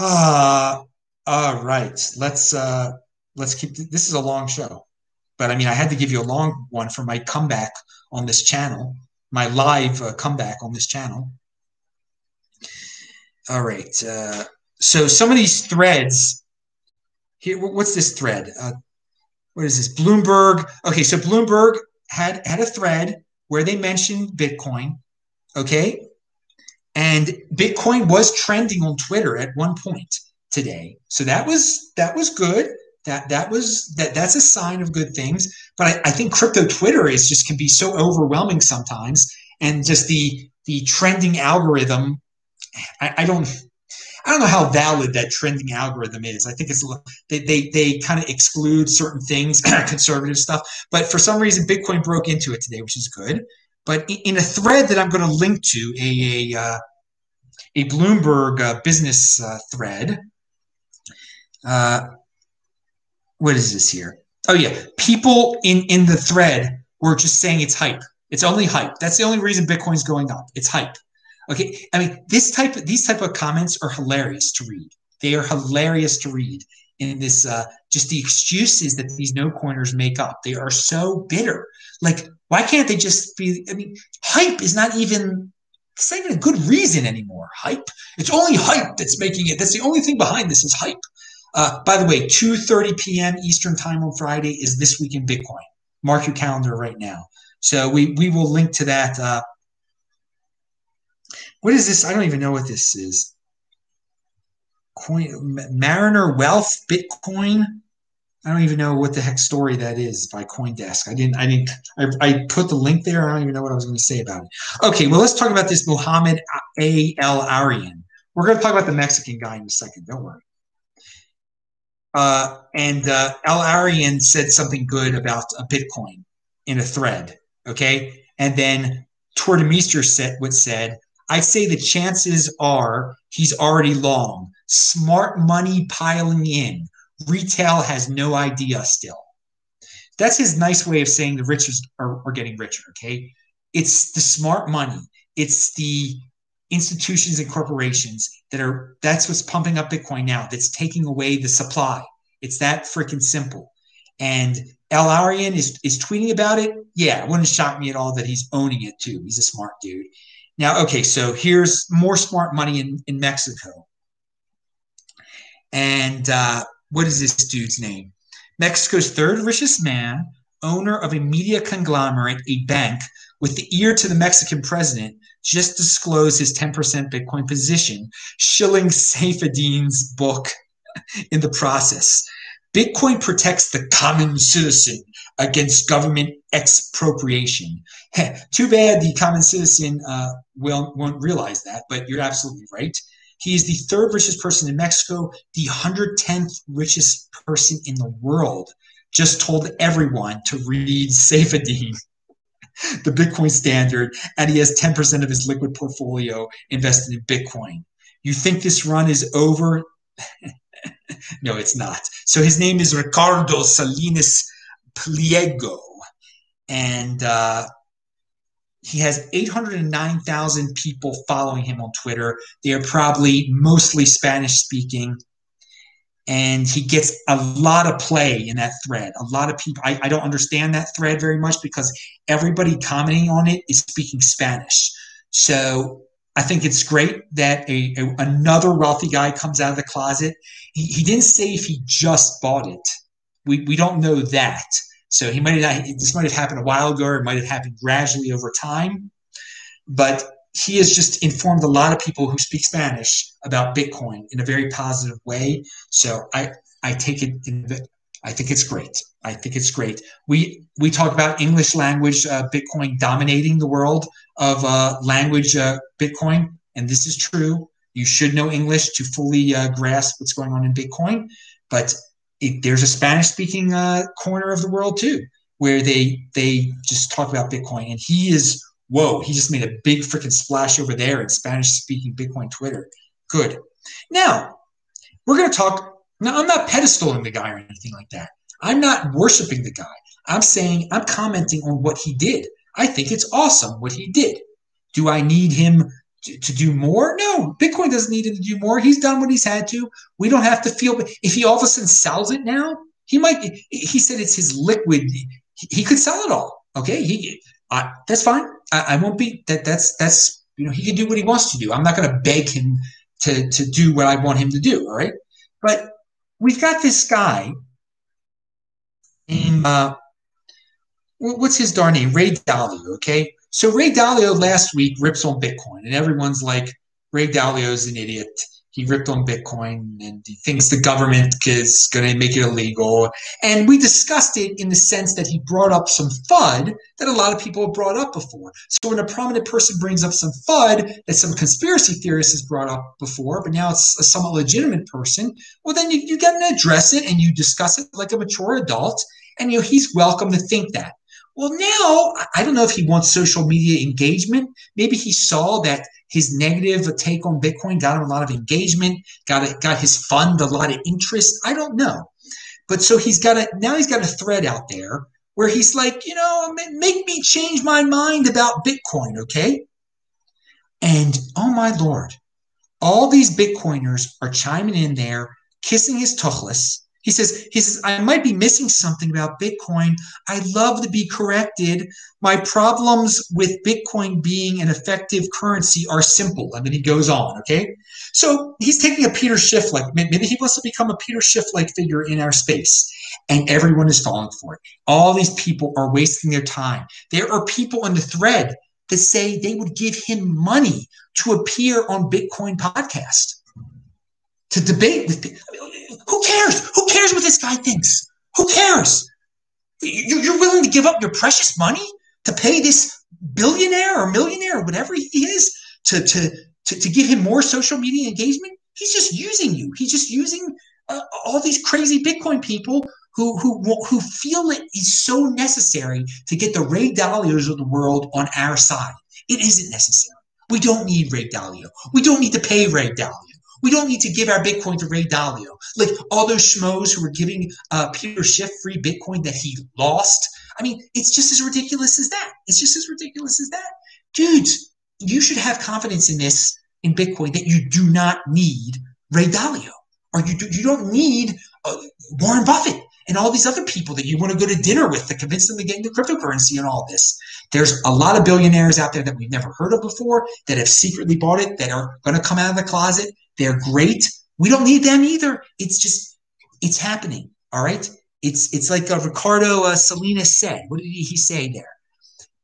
Uh, all right, let's uh, let's keep. Th this is a long show. But I mean, I had to give you a long one for my comeback on this channel, my live uh, comeback on this channel. All right. Uh, so some of these threads here. What's this thread? Uh, what is this? Bloomberg. Okay, so Bloomberg had had a thread where they mentioned Bitcoin. Okay, and Bitcoin was trending on Twitter at one point today. So that was that was good. That that was that that's a sign of good things, but I, I think crypto Twitter is just can be so overwhelming sometimes, and just the the trending algorithm. I, I don't I don't know how valid that trending algorithm is. I think it's they they, they kind of exclude certain things, conservative stuff. But for some reason, Bitcoin broke into it today, which is good. But in, in a thread that I'm going to link to, a a, uh, a Bloomberg uh, business uh, thread. Uh, What is this here? Oh, yeah. People in, in the thread were just saying it's hype. It's only hype. That's the only reason Bitcoin's going up. It's hype. Okay. I mean, this type of, these type of comments are hilarious to read. They are hilarious to read in this, uh, just the excuses that these no-coiners make up. They are so bitter. Like, why can't they just be, I mean, hype is not even, it's not even a good reason anymore. Hype. It's only hype that's making it. That's the only thing behind this is hype. Uh, by the way, two thirty p m Eastern time on Friday is This Week in Bitcoin. Mark your calendar right now. So we, we will link to that. Uh, what is this? I don't even know what this is. Coin, Mariner Wealth Bitcoin. I don't even know what the heck story that is by CoinDesk. I didn't. I didn't. I, I put the link there. I don't even know what I was going to say about it. Okay. Well, let's talk about this Mohammed A L Aryan. We're going to talk about the Mexican guy in a second. Don't worry. Uh, and uh, Al Arian said something good about uh, Bitcoin in a thread, okay? And then Toortmeister said what said, I'd say the chances are he's already long. Smart money piling in. Retail has no idea still. That's his nice way of saying the rich are, are getting richer, okay? It's the smart money. It's the institutions and corporations that are, that's what's pumping up Bitcoin now. That's taking away the supply. It's that freaking simple. And Al Arian is, is tweeting about it. Yeah, it wouldn't shock me at all that he's owning it too. He's a smart dude. Now, okay, so here's more smart money in, in Mexico. And uh, what is this dude's name? Mexico's third richest man, owner of a media conglomerate, a bank, with the ear to the Mexican president, just disclosed his ten percent Bitcoin position, shilling Saifedean's book in the process. Bitcoin protects the common citizen against government expropriation. Heh, too bad the common citizen uh, will, won't realize that, but you're absolutely right. He is the third richest person in Mexico, the one hundred tenth richest person in the world. Just told everyone to read Saifedean, the Bitcoin Standard, and he has ten percent of his liquid portfolio invested in Bitcoin. You think this run is over? No, it's not. So his name is Ricardo Salinas Pliego, and uh, he has eight hundred nine thousand people following him on Twitter. They are probably mostly Spanish-speaking. And he gets a lot of play in that thread. A lot of people, I, I don't understand that thread very much because everybody commenting on it is speaking Spanish. So I think it's great that a, a, another wealthy guy comes out of the closet. He, he didn't say if he just bought it. We, we don't know that. So he might have, this might have happened a while ago, or it might have happened gradually over time. But he has just informed a lot of people who speak Spanish about Bitcoin in a very positive way. So I, I take it, in, I think it's great. I think it's great. We we talk about English language uh, Bitcoin dominating the world of uh, language uh, Bitcoin, and this is true. You should know English to fully uh, grasp what's going on in Bitcoin, but it, there's a Spanish-speaking uh, corner of the world too where they they just talk about Bitcoin, and he is – whoa, he just made a big freaking splash over there in Spanish-speaking Bitcoin Twitter. Good. Now, we're going to talk – now, I'm not pedestaling the guy or anything like that. I'm not worshiping the guy. I'm saying – I'm commenting on what he did. I think it's awesome what he did. Do I need him to, to do more? No, Bitcoin doesn't need him to do more. He's done what he's had to. We don't have to feel – if he all of a sudden sells it now, he might – he said it's his liquid. He, he could sell it all, okay? He I, that's fine. I, I won't be that. That's that's you know he can do what he wants to do. I'm not going to beg him to to do what I want him to do. All right, but we've got this guy. In, uh, what's his darn name? Ray Dalio. Okay, so Ray Dalio last week rips on Bitcoin, and everyone's like, Ray Dalio's an idiot. He ripped on Bitcoin, and he thinks the government is going to make it illegal. And we discussed it in the sense that he brought up some F U D that a lot of people have brought up before. So when a prominent person brings up some F U D that some conspiracy theorist has brought up before, but now it's a somewhat legitimate person, well, then you, you got to address it and you discuss it like a mature adult. And, you know, he's welcome to think that. Well, now, I don't know if he wants social media engagement. Maybe he saw that his negative take on Bitcoin got him a lot of engagement, got a, got his fund a lot of interest. I don't know. But so he's got a, now he's got a thread out there where he's like, you know, make me change my mind about Bitcoin, okay? And, oh, my Lord, all these Bitcoiners are chiming in there, kissing his tuchlis. He says, he says, I might be missing something about Bitcoin. I love to be corrected. My problems with Bitcoin being an effective currency are simple. And then he goes on, okay? So he's taking a Peter Schiff-like, maybe he wants to become a Peter Schiff-like figure in our space. And everyone is falling for it. All these people are wasting their time. There are people in the thread that say they would give him money to appear on Bitcoin podcast. To debate with people. I mean, who cares? Who cares what this guy thinks? Who cares? You're willing to give up your precious money to pay this billionaire or millionaire or whatever he is to to to, to give him more social media engagement, he's just using you. He's just using uh, all these crazy Bitcoin people who who who feel it is so necessary to get the Ray Dalios of the world on our side. It isn't necessary. We don't need Ray Dalio. We don't need to pay Ray Dalio. We don't need to give our Bitcoin to Ray Dalio. Like all those schmoes who were giving uh, Peter Schiff free Bitcoin that he lost. I mean, it's just as ridiculous as that. It's just as ridiculous as that. Dudes, you should have confidence in this, in Bitcoin, that you do not need Ray Dalio. Or you, do, you don't need uh, Warren Buffett and all these other people that you want to go to dinner with to convince them to get into cryptocurrency and all this. There's a lot of billionaires out there that we've never heard of before that have secretly bought it, that are going to come out of the closet. They're great. We don't need them either. It's just, it's happening. All right. It's it's like uh, Ricardo uh, Salinas said. What did he, he say there?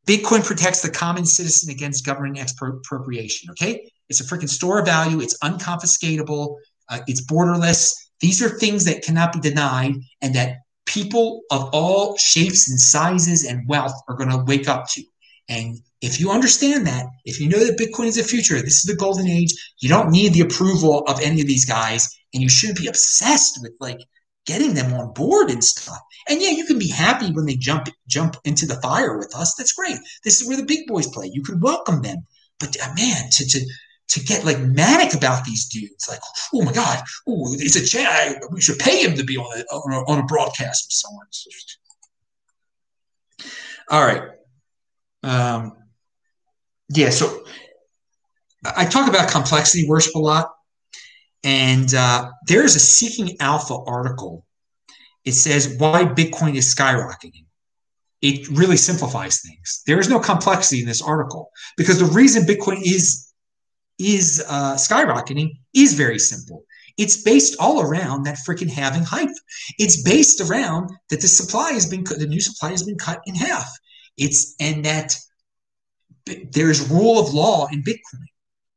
Bitcoin protects the common citizen against government expropriation. Okay. It's a freaking store of value. It's unconfiscatable. Uh, it's borderless. These are things that cannot be denied and that people of all shapes and sizes and wealth are going to wake up to. And if you understand that, if you know that Bitcoin is the future, this is the golden age, you don't need the approval of any of these guys, and you shouldn't be obsessed with like getting them on board and stuff. And yeah, you can be happy when they jump jump into the fire with us. That's great. This is where the big boys play. You can welcome them. But uh, man, to to to get like manic about these dudes, like, oh my God, oh, it's a chance. We should pay him to be on a, on a, on a broadcast with someone. All right. Um, yeah, so I talk about complexity worship a lot, and uh, there is a Seeking Alpha article. It says why Bitcoin is skyrocketing. It really simplifies things. There is no complexity in this article because the reason Bitcoin is is uh, skyrocketing is very simple. It's based all around that freaking halving hype. It's based around that the supply has been the new supply has been cut in half. It's and that there is rule of law in Bitcoin,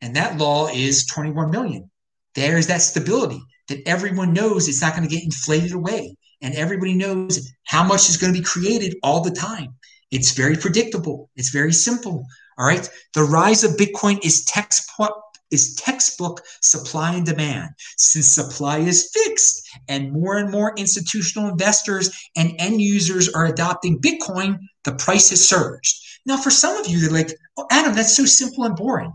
and that law is twenty-one million. There is that stability that everyone knows it's not going to get inflated away, and everybody knows how much is going to be created all the time. It's very predictable. It's very simple. All right. The rise of Bitcoin is textbook is textbook supply and demand. Since supply is fixed, and more and more institutional investors and end users are adopting Bitcoin, the price has surged. Now, for some of you, they're like, oh, Adam, that's so simple and boring.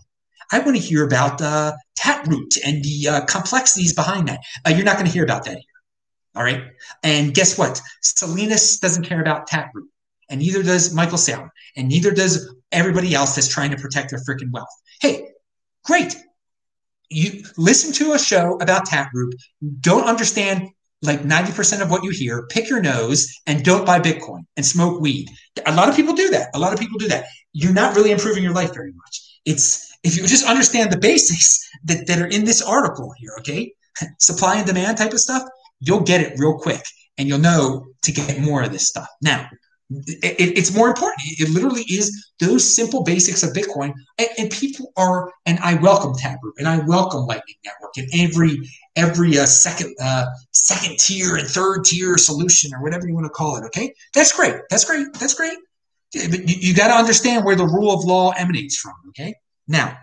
I want to hear about uh, Taproot and the uh, complexities behind that. Uh, you're not going to hear about that here. All right. And guess what? Salinas doesn't care about Taproot, and neither does Michael Saylor, and neither does everybody else that's trying to protect their freaking wealth. Hey, great. You listen to a show about Taproot, don't understand like ninety percent of what you hear, pick your nose, and don't buy Bitcoin and smoke weed. A lot of people do that. A lot of people do that. You're not really improving your life very much. It's if you just understand the basics that, that are in this article here, okay? Supply and demand type of stuff, you'll get it real quick, and you'll know to get more of this stuff. Now, It, it's more important. It literally is those simple basics of Bitcoin, and, and people are. And I welcome Taproot, and I welcome Lightning Network, and every every uh, second uh, second tier and third tier solution, or whatever you want to call it. Okay, that's great. That's great. That's great. But you, you got to understand where the rule of law emanates from. Okay, now,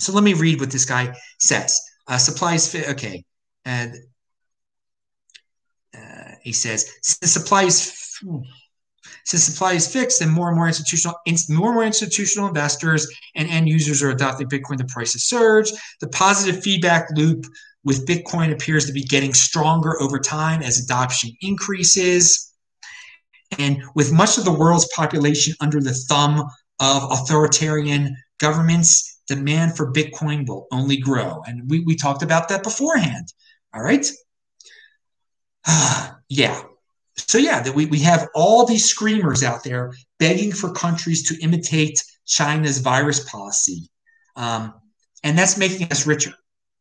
so let me read what this guy says. Uh, supplies fit. Okay, and uh, he says supplies. Since supply is fixed, and more and more institutional, more and more institutional investors and end users are adopting Bitcoin, the price has surged. The positive feedback loop with Bitcoin appears to be getting stronger over time as adoption increases. And with much of the world's population under the thumb of authoritarian governments, demand for Bitcoin will only grow. And we, we talked about that beforehand. All right. Uh, yeah. So yeah, that we, we have all these screamers out there begging for countries to imitate China's virus policy. Um, and that's making us richer.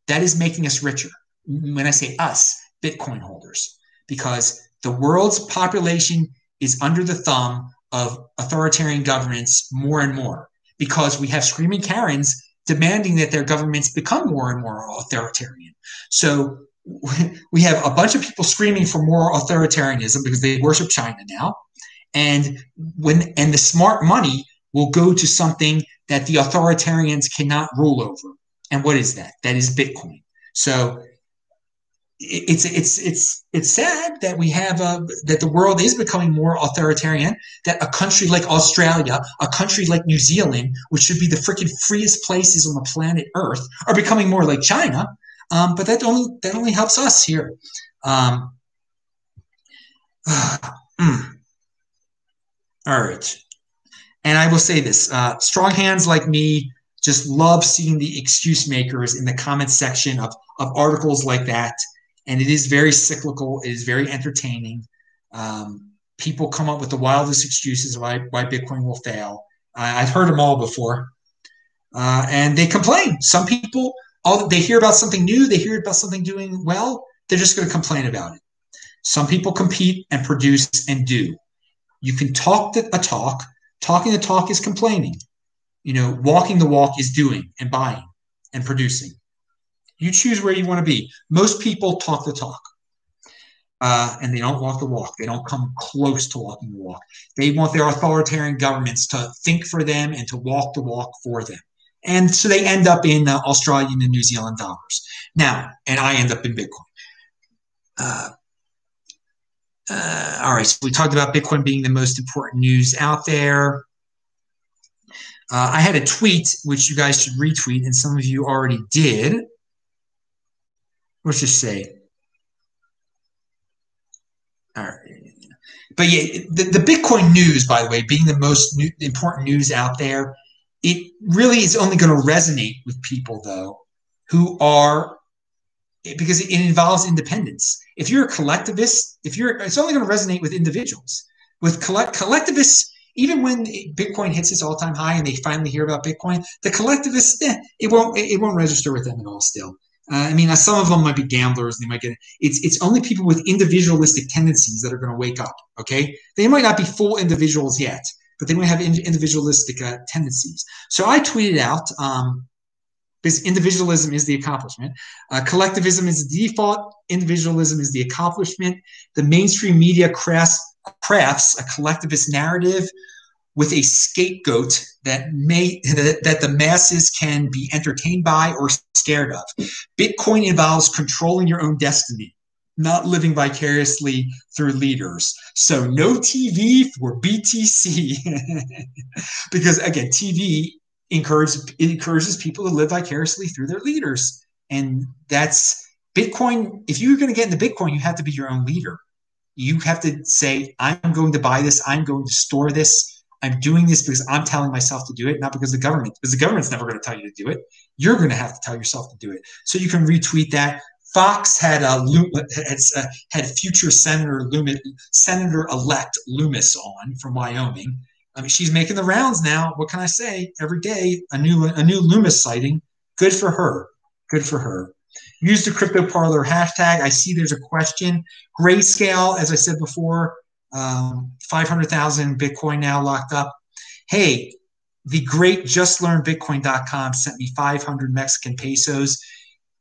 That is making us richer. When I say us, Bitcoin holders, because the world's population is under the thumb of authoritarian governments more and more, because we have screaming Karens demanding that their governments become more and more authoritarian. So we have a bunch of people screaming for more authoritarianism because they worship China now, and when and the smart money will go to something that the authoritarians cannot rule over. And what is that? That is Bitcoin. So it's it's it's it's sad that we have a, that the world is becoming more authoritarian, that a country like Australia, a country like New Zealand, which should be the freaking freest places on the planet Earth, are becoming more like China. Um, but that only that only helps us here. Um, uh, mm. All right. And I will say this, uh, strong hands like me just love seeing the excuse makers in the comment section of, of articles like that. And it is very cyclical. It is very entertaining. Um, people come up with the wildest excuses why, why Bitcoin will fail. Uh, I've heard them all before. Uh, and they complain. Some people, all they hear about something new, they hear about something doing well, they're just going to complain about it. Some people compete and produce and do. You can talk the, a talk. Talking the talk is complaining. You know, walking the walk is doing and buying and producing. You choose where you want to be. Most people talk the talk, uh, and they don't walk the walk. They don't come close to walking the walk. They want their authoritarian governments to think for them and to walk the walk for them. And so they end up in uh, Australian and New Zealand dollars. Now, and I end up in Bitcoin. Uh, Uh, all right, so we talked about Bitcoin being the most important news out there. Uh, I had a tweet, which you guys should retweet, and some of you already did. What's it say? All right. But yeah, the, the Bitcoin news, by the way, being the most new, important news out there, it really is only going to resonate with people, though, who are – because it involves independence. If you're a collectivist, if you're, it's only going to resonate with individuals. With collect, collectivists, even when Bitcoin hits its all-time high and they finally hear about Bitcoin, the collectivists, eh, it won't, it won't register with them at all. Still, uh, I mean, some of them might be gamblers. They might get it's, it's only people with individualistic tendencies that are going to wake up. Okay, they might not be full individuals yet, but they might have individualistic uh, tendencies. So I tweeted out. Um, Because individualism is the accomplishment. Uh, collectivism is the default. Individualism is the accomplishment. The mainstream media crafts, crafts a collectivist narrative with a scapegoat that may that the masses can be entertained by or scared of. Bitcoin involves controlling your own destiny, not living vicariously through leaders. So no T V for B T C. Because, again, T V – encourages it encourages people to live vicariously through their leaders, and that's Bitcoin. If you're going to get into Bitcoin, you have to be your own leader. You have to say, I'm going to buy this, I'm going to store this, I'm doing this because I'm telling myself to do it, not because the government, because the government's never going to tell you to do it. You're going to have to tell yourself to do it. So you can retweet that. Fox had a had, had future Senator Loomis, Senator-elect Loomis on from Wyoming. I mean, she's making the rounds now. What can I say? Every day, a new a new Loomis sighting. Good for her. Good for her. Use the Crypto Parler hashtag. I see there's a question. Grayscale, as I said before, um, five hundred thousand Bitcoin now locked up. Hey, the great just learn bitcoin dot com sent me five hundred Mexican pesos.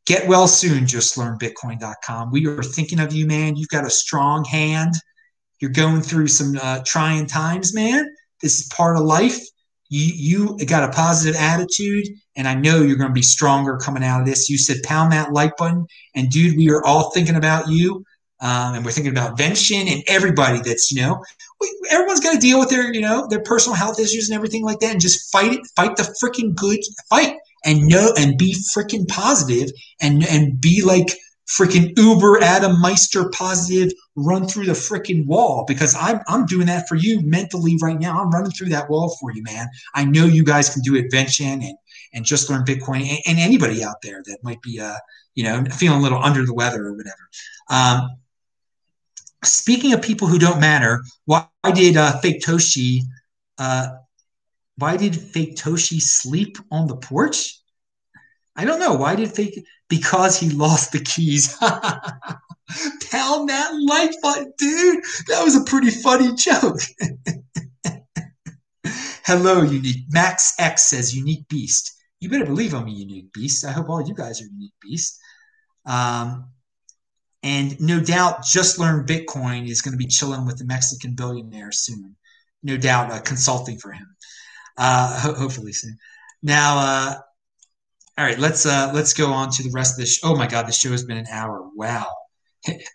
Get well soon, just learn bitcoin dot com. We are thinking of you, man. You've got a strong hand. You're going through some uh, trying times, man. This is part of life. You, you got a positive attitude, and I know you're going to be stronger coming out of this. You said pound that like button, and, dude, we are all thinking about you, um, and we're thinking about Vention and everybody that's, you know, we, everyone's got to deal with their, you know, their personal health issues and everything like that, and just fight it, fight the freaking good fight, and know and be freaking positive, and and be like freaking Uber Adam Meister positive. Run through the freaking wall, because I'm, I'm doing that for you mentally right now. I'm running through that wall for you, man. I know you guys can do Vention and, and Just Learn Bitcoin and, and anybody out there that might be, uh, you know, feeling a little under the weather or whatever. Um, speaking of people who don't matter, why did uh, Fake Toshi, uh, why did Fake Toshi sleep on the porch? I don't know. Why did Fake? Because he lost the keys. Pound that like button, dude. That was a pretty funny joke. Hello, Unique. Max X says, Unique Beast. You better believe I'm a Unique Beast. I hope all you guys are Unique Beast. Um, and no doubt, Just Learn Bitcoin is going to be chilling with the Mexican billionaire soon. No doubt, uh, consulting for him. uh, ho- hopefully soon. Now, uh, all right, let's uh, let's go on to the rest of this. Sh- oh my God, the show has been an hour. Wow.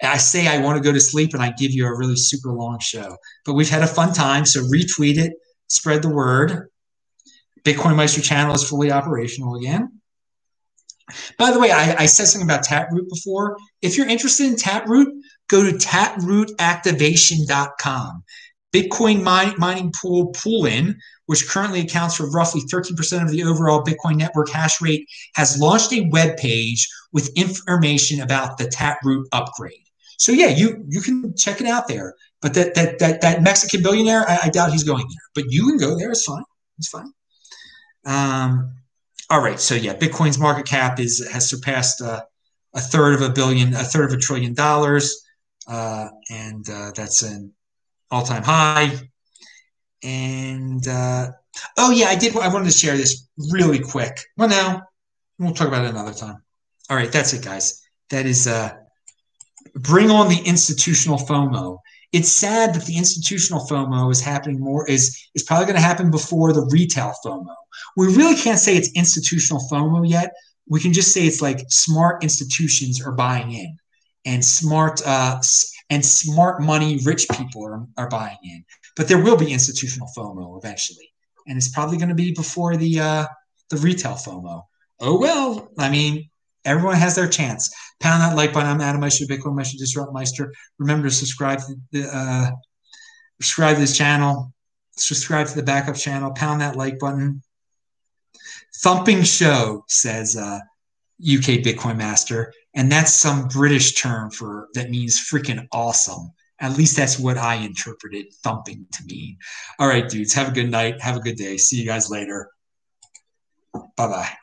I say I want to go to sleep and I give you a really super long show, but we've had a fun time. So retweet it, spread the word. Bitcoin Meister channel is fully operational again. By the way, I, I said something about Taproot before. If you're interested in Taproot, go to taproot activation dot com. Bitcoin mine, mining pool pool-in, which currently accounts for roughly thirteen percent of the overall Bitcoin network hash rate, has launched a web page with information about the Taproot upgrade. So yeah, you you can check it out there. But that that that, that Mexican billionaire, I, I doubt he's going there. But you can go there. It's fine. It's fine. Um, all right. So yeah, Bitcoin's market cap is has surpassed uh, a third of a billion, a third of a trillion dollars, uh, and uh, that's an all-time high. And uh, oh yeah, I did. I wanted to share this really quick. Well, now we'll talk about it another time. All right, that's it, guys. That is uh, bring on the institutional FOMO. It's sad that the institutional FOMO is happening more. is is probably going to happen before the retail FOMO. We really can't say it's institutional FOMO yet. We can just say it's like smart institutions are buying in, and smart uh, and smart money, rich people are, are buying in. But there will be institutional FOMO eventually, and it's probably going to be before the uh, the retail FOMO. Oh well, I mean, everyone has their chance. Pound that like button. I'm Adam Meister, Bitcoin Meister, Disrupt Meister. Remember to subscribe to the, uh, subscribe to this channel. Subscribe to the backup channel. Pound that like button. Thumping show, says uh, U K Bitcoin Master. And that's some British term for that means freaking awesome. At least that's what I interpreted thumping to mean. All right, dudes. Have a good night. Have a good day. See you guys later. Bye-bye.